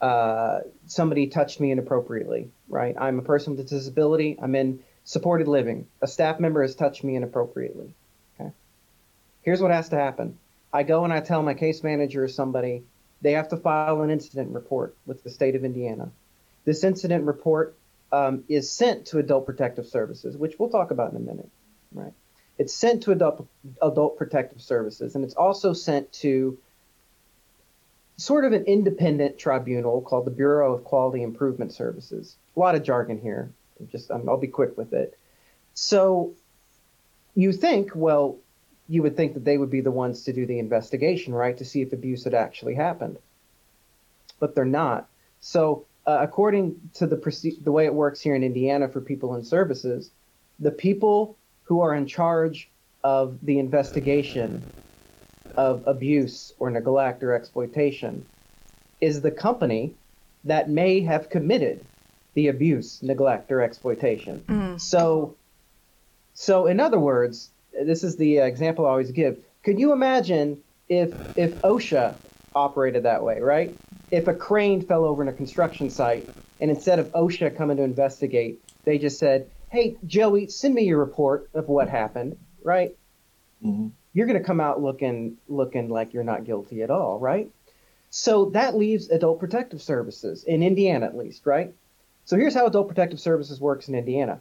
uh, somebody touched me inappropriately, right? I'm a person with a disability. I'm in supported living. A staff member has touched me inappropriately. Okay. Here's what has to happen. I go and I tell my case manager or somebody, they have to file an incident report with the state of Indiana. This incident report um, is sent to Adult Protective Services, which we'll talk about in a minute, right? It's sent to Adult, Adult Protective Services, and it's also sent to sort of an independent tribunal called the Bureau of Quality Improvement Services. A lot of jargon here. Just um, I'll be quick with it. So you think, well, you would think that they would be the ones to do the investigation, right, to see if abuse had actually happened. But they're not. So uh, according to the proce- the way it works here in Indiana for people in services, the people who are in charge of the investigation of abuse or neglect or exploitation is the company that may have committed the abuse, neglect, or exploitation. Mm. So, so in other words, this is the example I always give. Could you imagine if if OSHA operated that way, right? If a crane fell over in a construction site, and instead of OSHA coming to investigate, they just said, hey, Joey, send me your report of what happened, right? Mm-hmm. You're going to come out looking looking like you're not guilty at all, right? So that leaves Adult Protective Services, in Indiana at least, right? So here's how Adult Protective Services works in Indiana.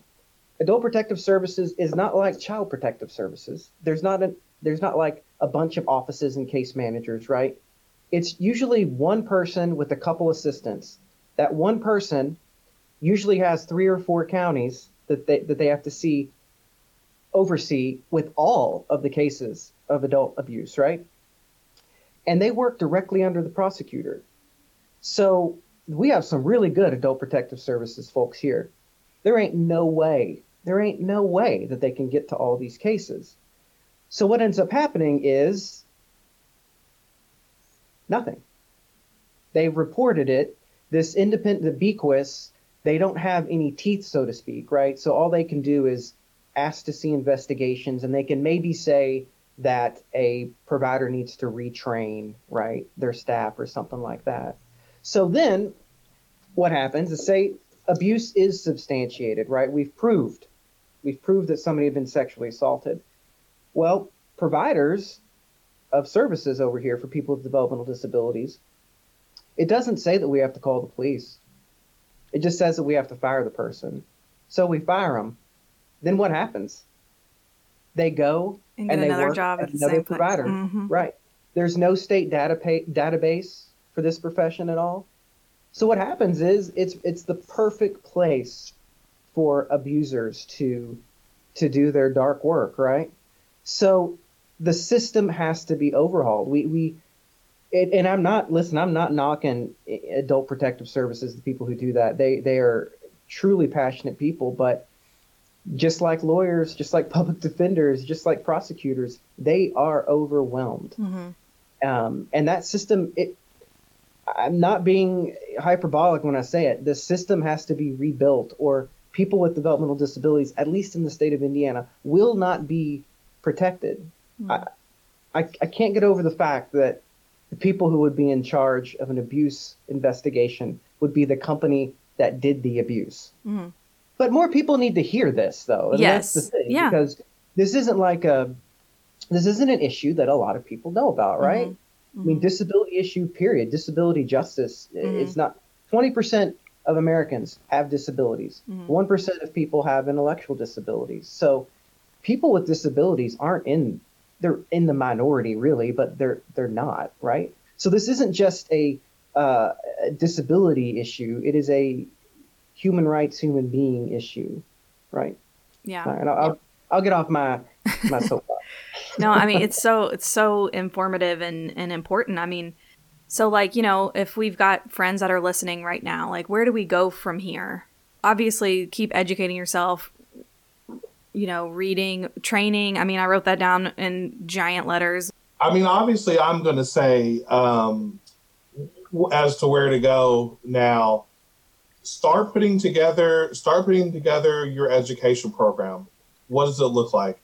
Adult Protective Services is not like Child Protective Services. There's not a, there's not like a bunch of offices and case managers, right? It's usually one person with a couple assistants. That one person usually has three or four counties that they, that they have to see, oversee with all of the cases of adult abuse, right? And they work directly under the prosecutor. So we have some really good Adult Protective Services folks here. There ain't no way. There ain't no way that they can get to all these cases. So what ends up happening is nothing. They reported it. This independent, the B Q I S, they don't have any teeth, so to speak, right? So all they can do is ask to see investigations, and they can maybe say that a provider needs to retrain, right, their staff or something like that. So then what happens is, say, abuse is substantiated, right? We've proved, we've proved that somebody had been sexually assaulted. Well, providers of services over here for people with developmental disabilities, it doesn't say that we have to call the police. It just says that we have to fire the person. So we fire them. Then what happens? They go and, and they work job at another provider. Mm-hmm. Right. There's no state data pay- database for this profession at all. So what happens is it's it's the perfect place for abusers to to do their dark work, right? So the system has to be overhauled. We we it, and I'm not listen. I'm not knocking Adult Protective Services, the people who do that. They they are truly passionate people, but just like lawyers, just like public defenders, just like prosecutors, they are overwhelmed. Mm-hmm. Um, and that system it. I'm not being hyperbolic when I say it. The system has to be rebuilt, or people with developmental disabilities, at least in the state of Indiana, will not be protected. Mm-hmm. I, I, I can't get over the fact that the people who would be in charge of an abuse investigation would be the company that did the abuse. Mm-hmm. But more people need to hear this, though. And yes. That's the thing, yeah. Because this isn't like a, this isn't an issue that a lot of people know about, right? Mm-hmm. I mean, disability issue, period. Disability justice. Mm-hmm. It's not twenty percent of Americans have disabilities. Mm-hmm. one percent of people have intellectual disabilities. So people with disabilities aren't in, they're in the minority really, but they're, they're not, right? So this isn't just a, uh, a disability issue. It is a human rights, human being issue, right? Yeah. All right, I'll, I'll, I'll get off my, my soapbox. No, I mean, it's so it's so informative and, and important. I mean, so like, you know, if we've got friends that are listening right now, like, where do we go from here? obviously keep educating yourself, you know, reading, training. I mean, I wrote that down in giant letters. I mean, obviously, I'm going to say um, as to where to go now, start putting together, start putting together your education program. What does it look like?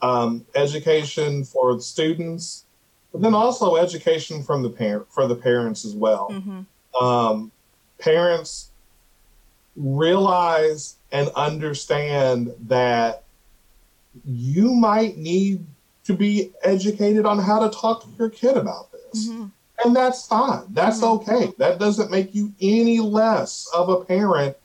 Um, education for the students, but then also education from the parent, for the parents as well. Mm-hmm. Um, parents realize and understand that you might need to be educated on how to talk to your kid about this. Mm-hmm. And that's fine. That's mm-hmm. okay. That doesn't make you any less of a parent.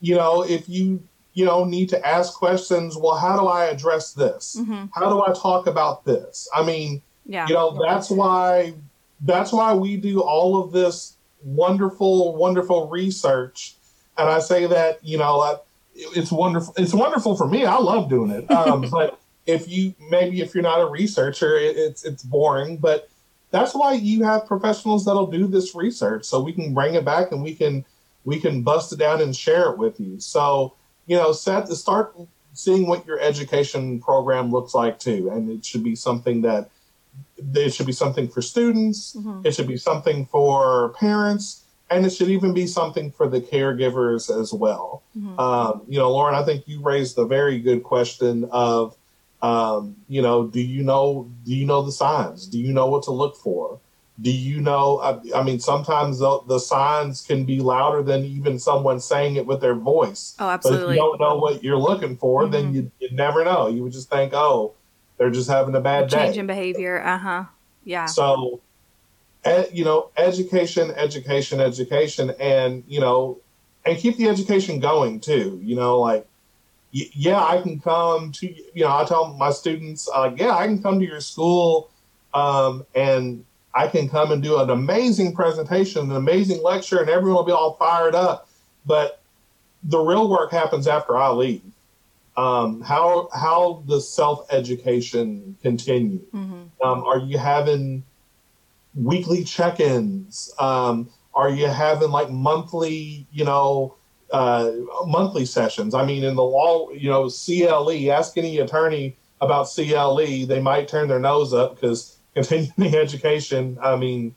You know, if you, you know, need to ask questions, well, how do I address this? Mm-hmm. How do I talk about this? I mean, yeah. you know, that's why, that's why we do all of this wonderful, wonderful research. And I say that, you know, I, it's wonderful. It's wonderful for me. I love doing it. Um, but if you, maybe if you're not a researcher, it, it's, it's boring, but that's why you have professionals that'll do this research. So we can bring it back and we can, we can bust it down and share it with you. So, you know, set to start seeing what your education program looks like too. And it should be something that it should be something for students. Mm-hmm. It should be something for parents. And it should even be something for the caregivers as well. Mm-hmm. Um, you know, Lauren, I think you raised a very good question of, um, you know, do you know, do you know the signs? Do you know what to look for? Do you know, I, I mean, sometimes the, the signs can be louder than even someone saying it with their voice. Oh, absolutely. But if you don't know what you're looking for, mm-hmm. then you, you never know. You would just think, oh, they're just having a bad day. Change in behavior. Uh-huh. Yeah. So, ed, you know, education, education, education, and, you know, and keep the education going too. You know, like, y- yeah, I can come to, you know, I tell my students, uh, yeah, I can come to your school um, and I can come and do an amazing presentation, an amazing lecture, and everyone will be all fired up. But the real work happens after I leave. Um, how, how does self-education continue? Mm-hmm. Um, are you having weekly check-ins? Um, are you having like monthly, you know, uh, monthly sessions? I mean, in the law, you know, C L E, ask any attorney about C L E. They might turn their nose up because continuing education, I mean,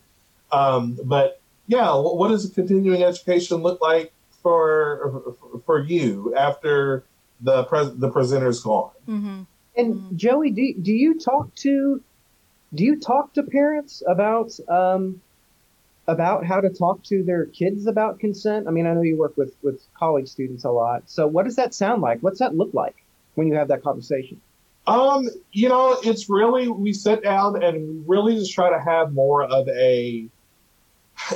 um, but yeah, what, what does continuing education look like for, for you after the pres- the presenter's gone? Mm-hmm. And Joey, do, do you talk to Do you talk to parents about um, about how to talk to their kids about consent? I mean, I know you work with, with college students a lot. So what does that sound like? What's that look like when you have that conversation? Um, you know, it's really, we sit down and really just try to have more of a,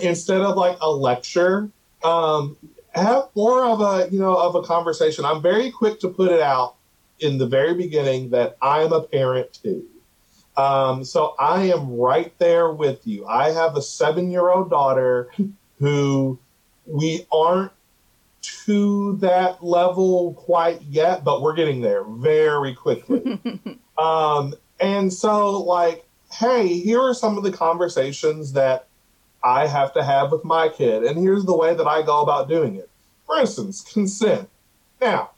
instead of like a lecture, um, have more of a, you know, of a conversation. I'm very quick to put it out in the very beginning that I'm a parent too. Um, so I am right there with you. I have a seven-year-old daughter who we aren't to that level quite yet, but we're getting there very quickly. um, and so like, hey, here are some of the conversations that I have to have with my kid. And here's the way that I go about doing it. For instance, consent. Now,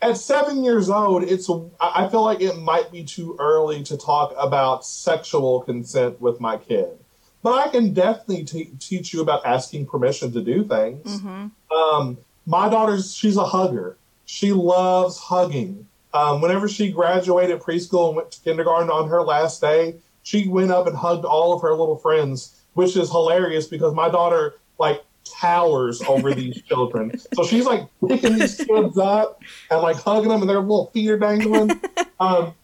at seven years old, it's, I feel like it might be too early to talk about sexual consent with my kid, but I can definitely t- teach you about asking permission to do things. Mm-hmm. Um, my daughter's, she's a hugger. She loves hugging. Um, whenever she graduated preschool and went to kindergarten on her last day, she went up and hugged all of her little friends, which is hilarious because my daughter, like, towers over these children. So she's like picking these kids up and like hugging them and their little feet are dangling. Um,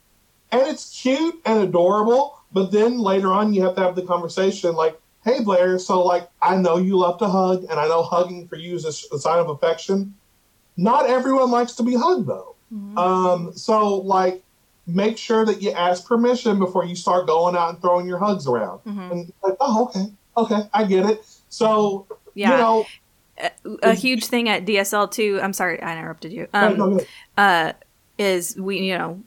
and it's cute and adorable. But then later on, you have to have the conversation like, hey, Blair, so like, I know you love to hug and I know hugging for you is a, a sign of affection. Not everyone likes to be hugged though. Mm-hmm. Um, so like, make sure that you ask permission before you start going out and throwing your hugs around. Mm-hmm. And like, oh, okay. Okay. I get it. So, yeah, you know, a, a huge thing at D S L too. I'm sorry, I interrupted you. Um, uh, is we, you know,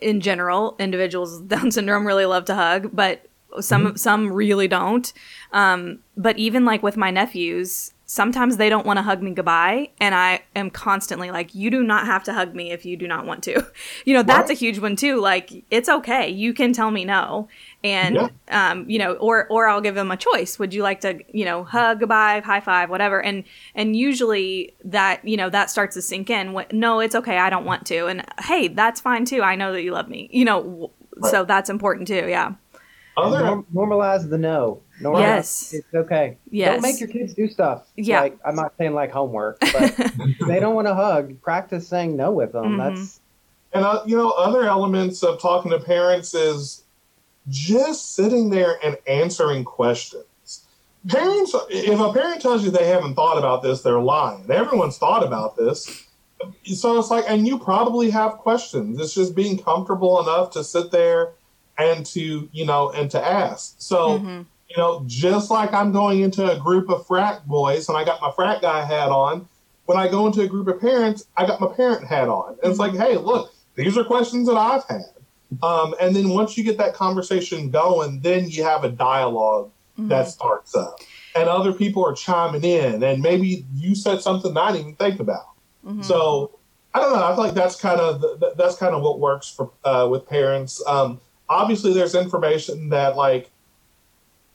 in general, individuals with Down syndrome really love to hug, but some mm-hmm. some really don't. Um, but even like with my nephews, sometimes they don't want to hug me goodbye. And I am constantly like, you do not have to hug me if you do not want to. You know, that's right. A huge one too. Like, it's okay. You can tell me no. And, yeah. um, you know, or, or I'll give them a choice. Would you like to, you know, hug, goodbye, high five, whatever. And, and usually that, you know, that starts to sink in. What, no, it's okay. I don't want to. And hey, that's fine too. I know that you love me, you know, right. So that's important too. Yeah. Norm- normalize the no. Normalize. Yes. It's okay. Yes. Don't make your kids do stuff. Yeah. Like, I'm not saying like homework, but if they don't want to hug, practice saying no with them. Mm-hmm. That's. And, uh, you know, other elements of talking to parents is just sitting there and answering questions. Parents, if a parent tells you they haven't thought about this, they're lying. Everyone's thought about this. So it's like, and you probably have questions. It's just being comfortable enough to sit there and to, you know, and to ask. So, mm-hmm. you know, just like I'm going into a group of frat boys and I got my frat guy hat on, when I go into a group of parents, I got my parent hat on. And it's like, hey, look, these are questions that I've had. Um, and then once you get that conversation going, then you have a dialogue mm-hmm. that starts up and other people are chiming in and maybe you said something I didn't even think about. Mm-hmm. So I don't know. I feel like that's kind of, the, that's kind of what works for, uh, with parents. Um, Obviously, there's information that, like,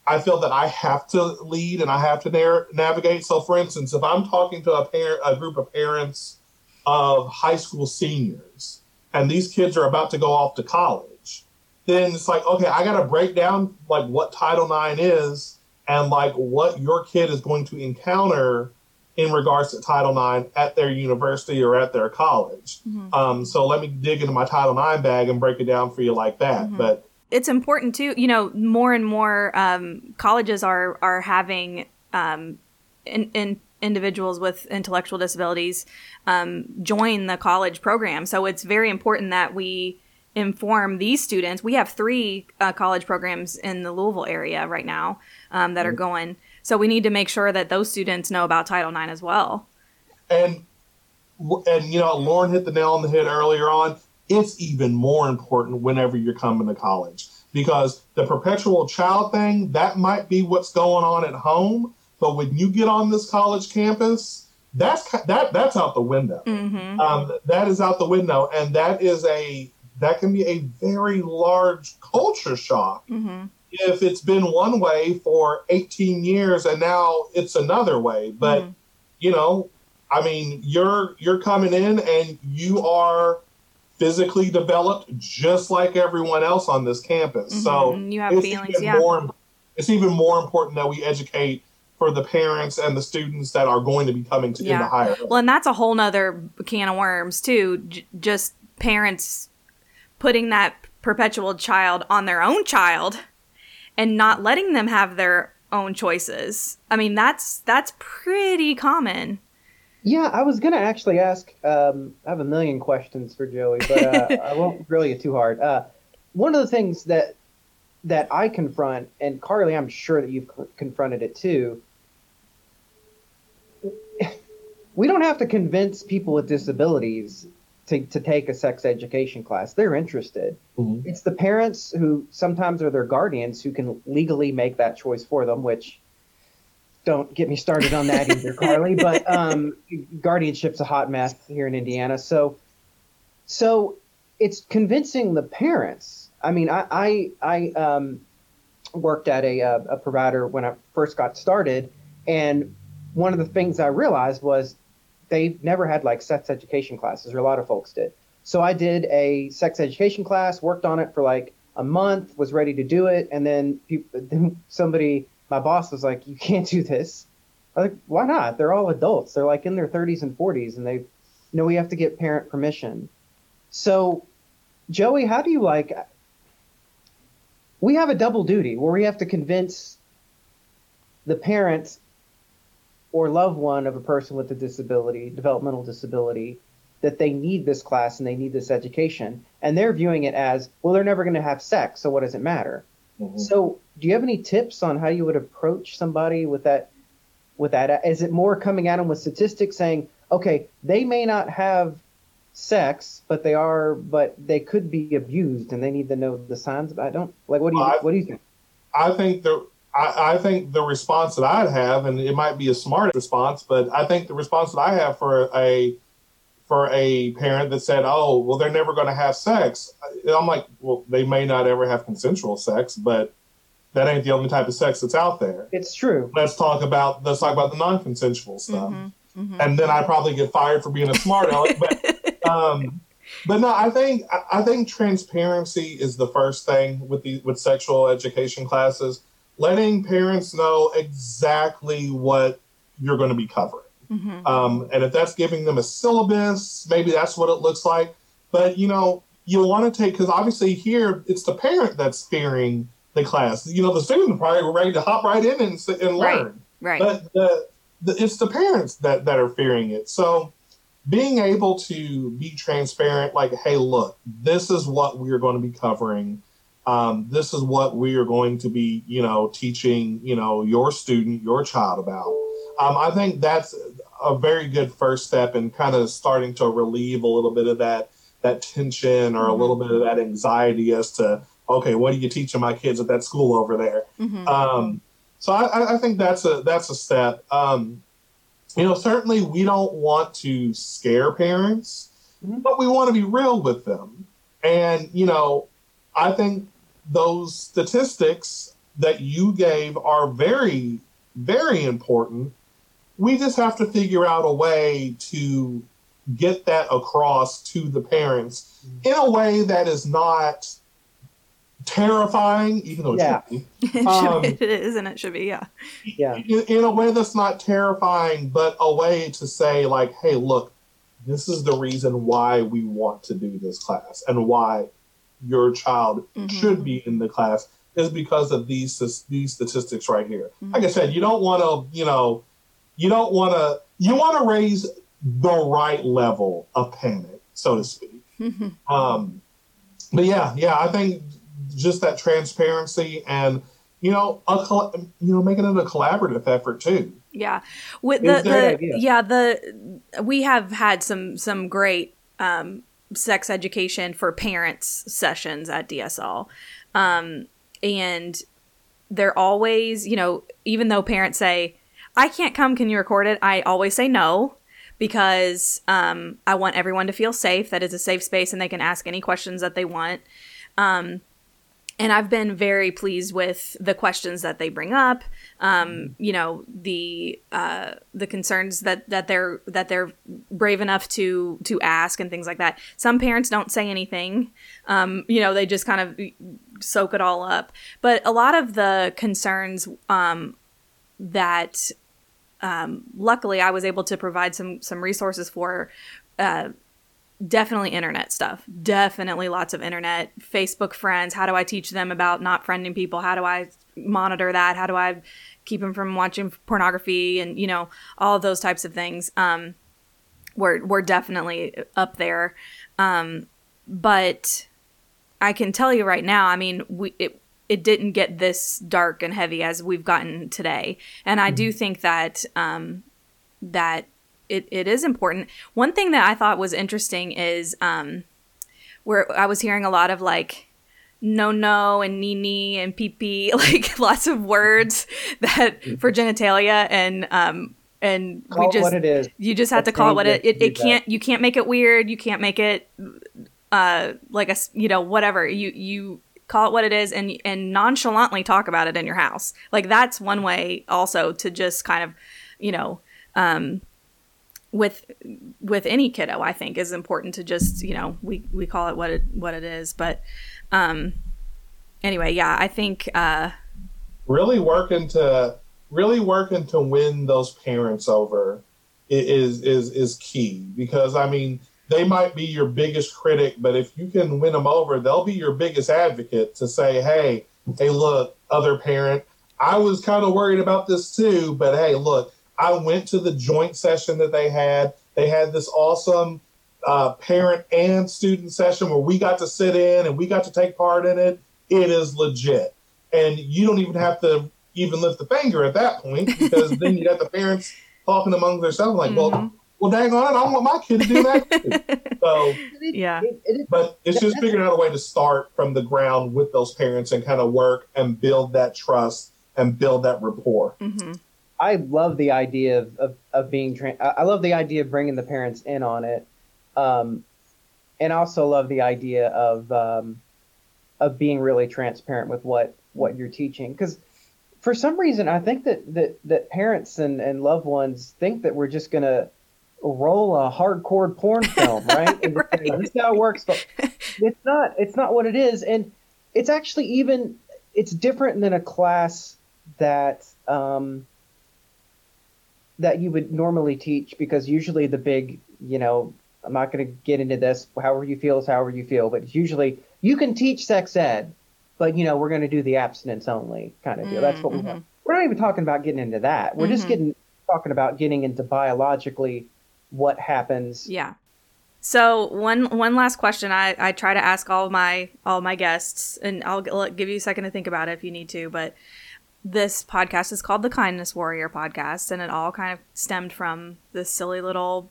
I feel that I have to lead and I have to na- navigate. So, for instance, if I'm talking to a parent, a group of parents of high school seniors, and these kids are about to go off to college, then it's like, okay, I got to break down, like, what Title nine is and, like, what your kid is going to encounter in regards to Title nine at their university or at their college. Mm-hmm. Um, so let me dig into my Title nine bag and break it down for you like that. Mm-hmm. But it's important too, you know, more and more um, colleges are, are having um, in, in individuals with intellectual disabilities um, join the college program. So it's very important that we inform these students. We have three uh, college programs in the Louisville area right now um, that mm-hmm. are going. So we need to make sure that those students know about Title nine as well. And, and you know, Lauren hit the nail on the head earlier on. It's even more important whenever you're coming to college because the perpetual child thing, that might be what's going on at home. But when you get on this college campus, that's that that's out the window. Mm-hmm. Um, that is out the window. And that is a that can be a very large culture shock. Mm-hmm. If it's been one way for eighteen years and now it's another way. But, mm-hmm. you know, I mean, you're you're coming in and you are physically developed just like everyone else on this campus. Mm-hmm. So you have it's, feelings, even yeah. more, it's even more important that we educate for the parents and the students that are going to be coming to yeah. in the higher level. Well, and that's a whole nother can of worms, too. J- just parents putting that perpetual child on their own child and not letting them have their own choices. I mean, that's that's pretty common. Yeah, I was going to actually ask, um, I have a million questions for Joey, but uh, I won't grill you too hard. Uh, one of the things that that I confront, and Carly, I'm sure that you've confronted it too, we don't have to convince people with disabilities To, to take a sex education class. They're interested. Mm-hmm. It's the parents who sometimes are their guardians who can legally make that choice for them, which don't get me started on that either, Carly, but um, guardianship's a hot mess here in Indiana. So so it's convincing the parents. I mean, I I, I um, worked at a, a provider when I first got started, and one of the things I realized was they've never had like sex education classes, or a lot of folks did. So I did a sex education class, worked on it for like a month, was ready to do it. And then, people, then somebody, my boss was like, you can't do this. I was like, why not? They're all adults. They're like in their thirties and forties and they, you know, we have to get parent permission. So Joey, how do you like, we have a double duty where we have to convince the parents or loved one of a person with a disability, developmental disability, that they need this class and they need this education. And they're viewing it as, well, they're never going to have sex, so what does it matter? Mm-hmm. So do you have any tips on how you would approach somebody with that? With that, is it more coming at them with statistics saying, okay, they may not have sex, but they are, but they could be abused and they need to know the signs? I don't, like, what do you, I, what do you think? I think the I, I think the response that I'd have, and it might be a smart response, but I think the response that I have for a for a parent that said, oh, well, they're never going to have sex. I'm like, well, they may not ever have consensual sex, but that ain't the only type of sex that's out there. It's true. Let's talk about let's talk about the non-consensual stuff. Mm-hmm, mm-hmm. And then I probably get fired for being a smart aleck. But um, but no, I think I think transparency is the first thing with the with sexual education classes. Letting parents know exactly what you're going to be covering. Mm-hmm. Um, and if that's giving them a syllabus, maybe that's what it looks like. But, you know, you want to take, because obviously here it's the parent that's steering the class. You know, the student probably were ready to hop right in and, and right. learn. Right. But the, the, it's the parents that, that are fearing it. So being able to be transparent, like, hey, look, this is what we're going to be covering. Um, this is what we are going to be, you know, teaching, you know, your student, your child about. Um, I think that's a very good first step in kind of starting to relieve a little bit of that that tension or mm-hmm. a little bit of that anxiety as to, okay, what are you teaching my kids at that school over there? Mm-hmm. Um, so I, I think that's a that's a step. Um, you know, certainly we don't want to scare parents, mm-hmm. but we want to be real with them. And, you know, I think those statistics that you gave are very, very important. We just have to figure out a way to get that across to the parents in a way that is not terrifying, even though it yeah. should be. Um, it is, and it should be, yeah. yeah. In, in a way that's not terrifying, but a way to say, like, hey, look, this is the reason why we want to do this class and why your child mm-hmm. should be in the class is because of these these statistics right here. Mm-hmm. Like I said, you don't want to, you know, you don't want to, you want to raise the right level of panic, so to speak. Mm-hmm. Um, but yeah, yeah, I think just that transparency and, you know, a coll- you know, making it a collaborative effort too. Yeah, with the, the yeah the we have had some some great. Um, sex education for parents sessions at D S L. Um, and they're always, you know, even though parents say, I can't come, can you record it? I always say no, because um, I want everyone to feel safe, that it's a safe space and they can ask any questions that they want. Um, and I've been very pleased with the questions that they bring up. Um, you know, the uh, the concerns that, that they're that they're brave enough to to ask and things like that. Some parents don't say anything. Um, you know, they just kind of soak it all up. But a lot of the concerns um, that um, luckily I was able to provide some some resources for. Uh, Definitely internet stuff. Definitely lots of internet. Facebook friends. How do I teach them about not friending people? How do I monitor that? How do I keep them from watching pornography? And, you know, all of those types of things um, were, were definitely up there. Um, but I can tell you right now, I mean, we it, it didn't get this dark and heavy as we've gotten today. And I do think that um, that It it is important. One thing that I thought was interesting is um, where I was hearing a lot of like no no and nee nee and pee pee, like lots of words that for genitalia and um and call we just what it is. You just have That's to call it what it it, it can't that. You can't make it weird, you can't make it uh like a you know whatever you you. Call it what it is and and nonchalantly talk about it in your house. Like that's one way also to just kind of you know um. with with any kiddo, I think is important to just, you know, we, we call it what it what it is. But um, anyway, yeah, I think uh, really working to really working to win those parents over is is is key, because I mean they might be your biggest critic, but if you can win them over, they'll be your biggest advocate to say, hey, hey, look, other parent, I was kind of worried about this too, but hey, look. I went to the joint session that they had. They had this awesome uh, parent and student session where we got to sit in and we got to take part in it. It is legit. And you don't even have to even lift the finger at that point, because then you got the parents talking among themselves like, mm-hmm. well, well, dang on it, I want my kid to do that too. So, yeah. But it's just figuring out a way to start from the ground with those parents and kind of work and build that trust and build that rapport. Mm-hmm. I love the idea of, of, of being, tra- I love the idea of bringing the parents in on it. Um, and also love the idea of, um, of being really transparent with what, what you're teaching. Cause for some reason, I think that, that, that parents and, and loved ones think that we're just going to roll a hardcore porn film, right? And right. Say, this is how it works, but it's not, it's not what it is. And it's actually even, it's different than a class that, um, that you would normally teach, because usually the big, you know, I'm not going to get into this, however you feel is however you feel, but usually you can teach sex ed, but, you know, we're going to do the abstinence only kind of deal. Mm-hmm. That's what we want. We're not even talking about getting into that. We're mm-hmm. just getting talking about getting into biologically what happens. Yeah. So one one last question I, I try to ask all my all my guests, and I'll, I'll give you a second to think about it if you need to, but this podcast is called the Kindness Warrior Podcast, and it all kind of stemmed from this silly little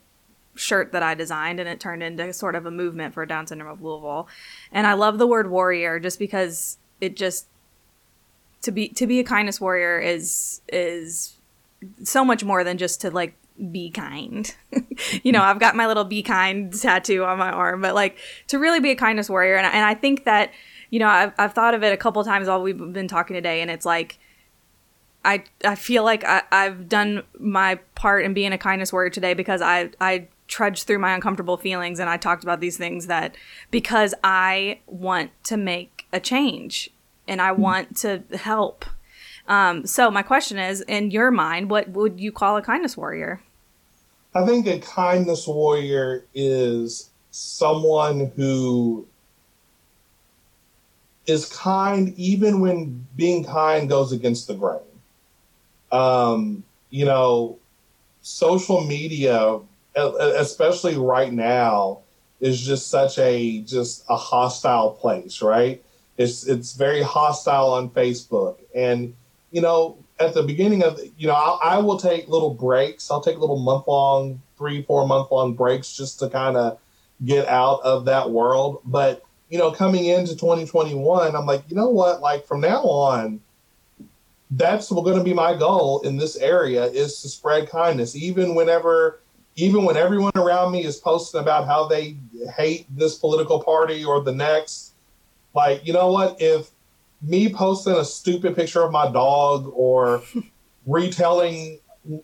shirt that I designed, and it turned into sort of a movement for Down Syndrome of Louisville. And I love the word warrior just because it just to be to be a kindness warrior is is so much more than just to like be kind. You know, I've got my little be kind tattoo on my arm, but like to really be a kindness warrior. And, and I think that, you know, I've, I've thought of it a couple times while we've been talking today, and it's like I, I feel like I, I've done my part in being a kindness warrior today, because I, I trudged through my uncomfortable feelings and I talked about these things that because I want to make a change and I want to help. Um, so my question is, in your mind, what would you call a kindness warrior? I think a kindness warrior is someone who is kind even when being kind goes against the grain. Um, you know, social media, especially right now, is just such a just a hostile place, right? It's it's very hostile on Facebook. And, you know, at the beginning of, you know, I, I will take little breaks. I'll take little month long, three, four month long breaks just to kind of get out of that world. But, you know, coming into twenty twenty-one, I'm like, you know what, like from now on, that's going to be my goal in this area, is to spread kindness. Even whenever, even when everyone around me is posting about how they hate this political party or the next, like, you know what, if me posting a stupid picture of my dog or retelling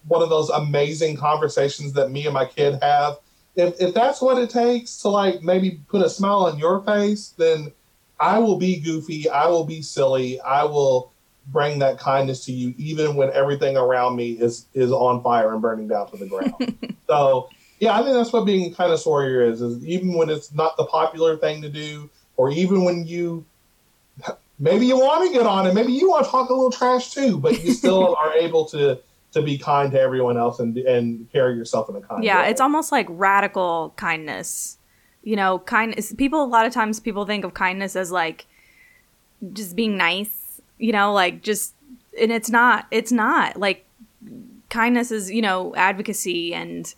one of those amazing conversations that me and my kid have, if, if that's what it takes to like maybe put a smile on your face, then I will be goofy. I will be silly. I will bring that kindness to you, even when everything around me is is on fire and burning down to the ground. So, yeah, I think that's what being a kindness warrior is, is even when it's not the popular thing to do, or even when you, maybe you want to get on it, maybe you want to talk a little trash too, but you still are able to to be kind to everyone else and and carry yourself in a kind yeah, way. Yeah, it's almost like radical kindness. You know, kindness, people, a lot of times people think of kindness as like just being nice. You know, like just, and it's not, it's not like kindness is, you know, advocacy and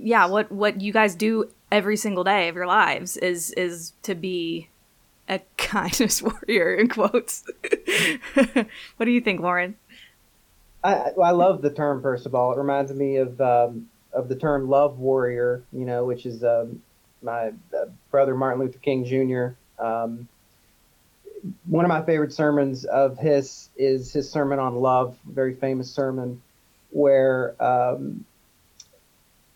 yeah, what, what you guys do every single day of your lives is, is to be a kindness warrior in quotes. What do you think, Lauren? I, I love the term, first of all. It reminds me of, um, of the term love warrior, you know, which is, um, my brother, Martin Luther King Junior, um, one of my favorite sermons of his is his sermon on love, very famous sermon, where um,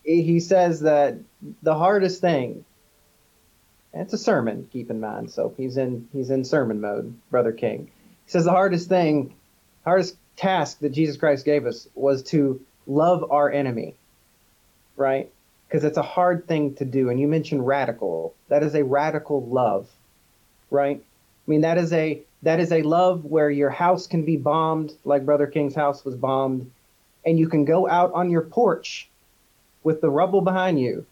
he says that the hardest thing, and it's a sermon, keep in mind, so he's in he's in sermon mode, Brother King. He says the hardest thing, hardest task that Jesus Christ gave us was to love our enemy, right? Because it's a hard thing to do. And you mentioned radical. That is a radical love, right? I mean, that is a that is a love where your house can be bombed, like Brother King's house was bombed, and you can go out on your porch with the rubble behind you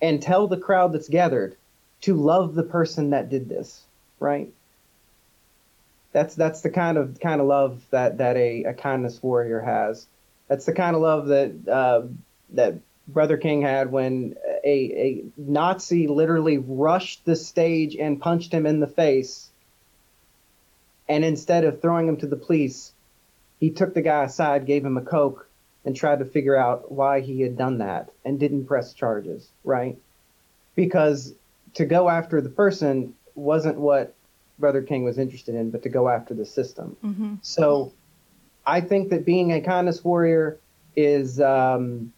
and tell the crowd that's gathered to love the person that did this, right? That's that's the kind of kind of love that, that a, a kindness warrior has. That's the kind of love that uh, that Brother King had when a, a Nazi literally rushed the stage and punched him in the face. And instead of throwing him to the police, He took the guy aside, gave him a Coke, and tried to figure out why he had done that and didn't press charges, right? Because to go after the person wasn't what Brother King was interested in, but to go after the system. Mm-hmm. So I think that being a kindness warrior is um,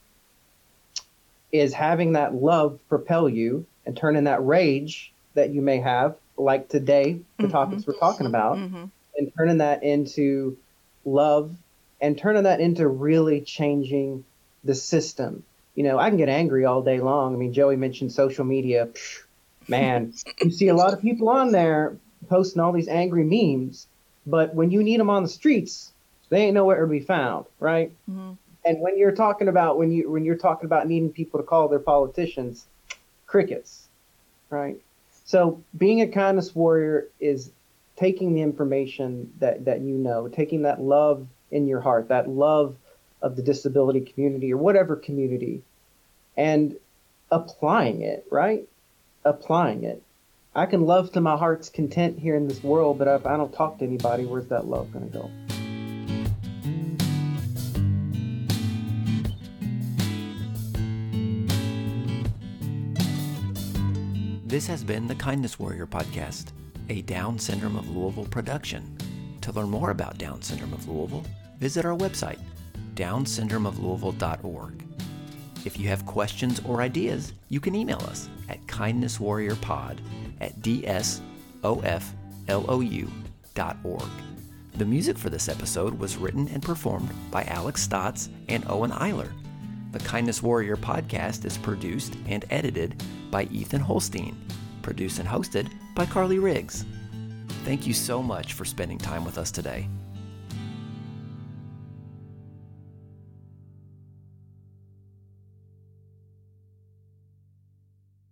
is having that love propel you and turning that rage that you may have, like today, the mm-hmm. topics we're talking about, mm-hmm. and turning that into love and turning that into really changing the system. You know, I can get angry all day long. I mean, Joey mentioned social media. Psh, man, you see a lot of people on there posting all these angry memes, but when you need them on the streets, they ain't nowhere to be found, right? Mm-hmm. And when you're talking about when you when you're talking about needing people to call their politicians, crickets, right? So being a kindness warrior is taking the information that, that you know, taking that love in your heart, that love of the disability community or whatever community, and applying it, right? Applying it. I can love to my heart's content here in this world, but if I don't talk to anybody, where's that love going to go? This has been the Kindness Warrior Podcast, a Down Syndrome of Louisville production. To learn more about Down Syndrome of Louisville, visit our website, down syndrome of louisville dot org. If you have questions or ideas, you can email us at kindness warrior pod at d s o f l o u dot org. The music for this episode was written and performed by Alex Stotz and Owen Eiler. The Kindness Warrior Podcast is produced and edited by Ethan Holstein, produced and hosted by Carly Riggs. Thank you so much for spending time with us today.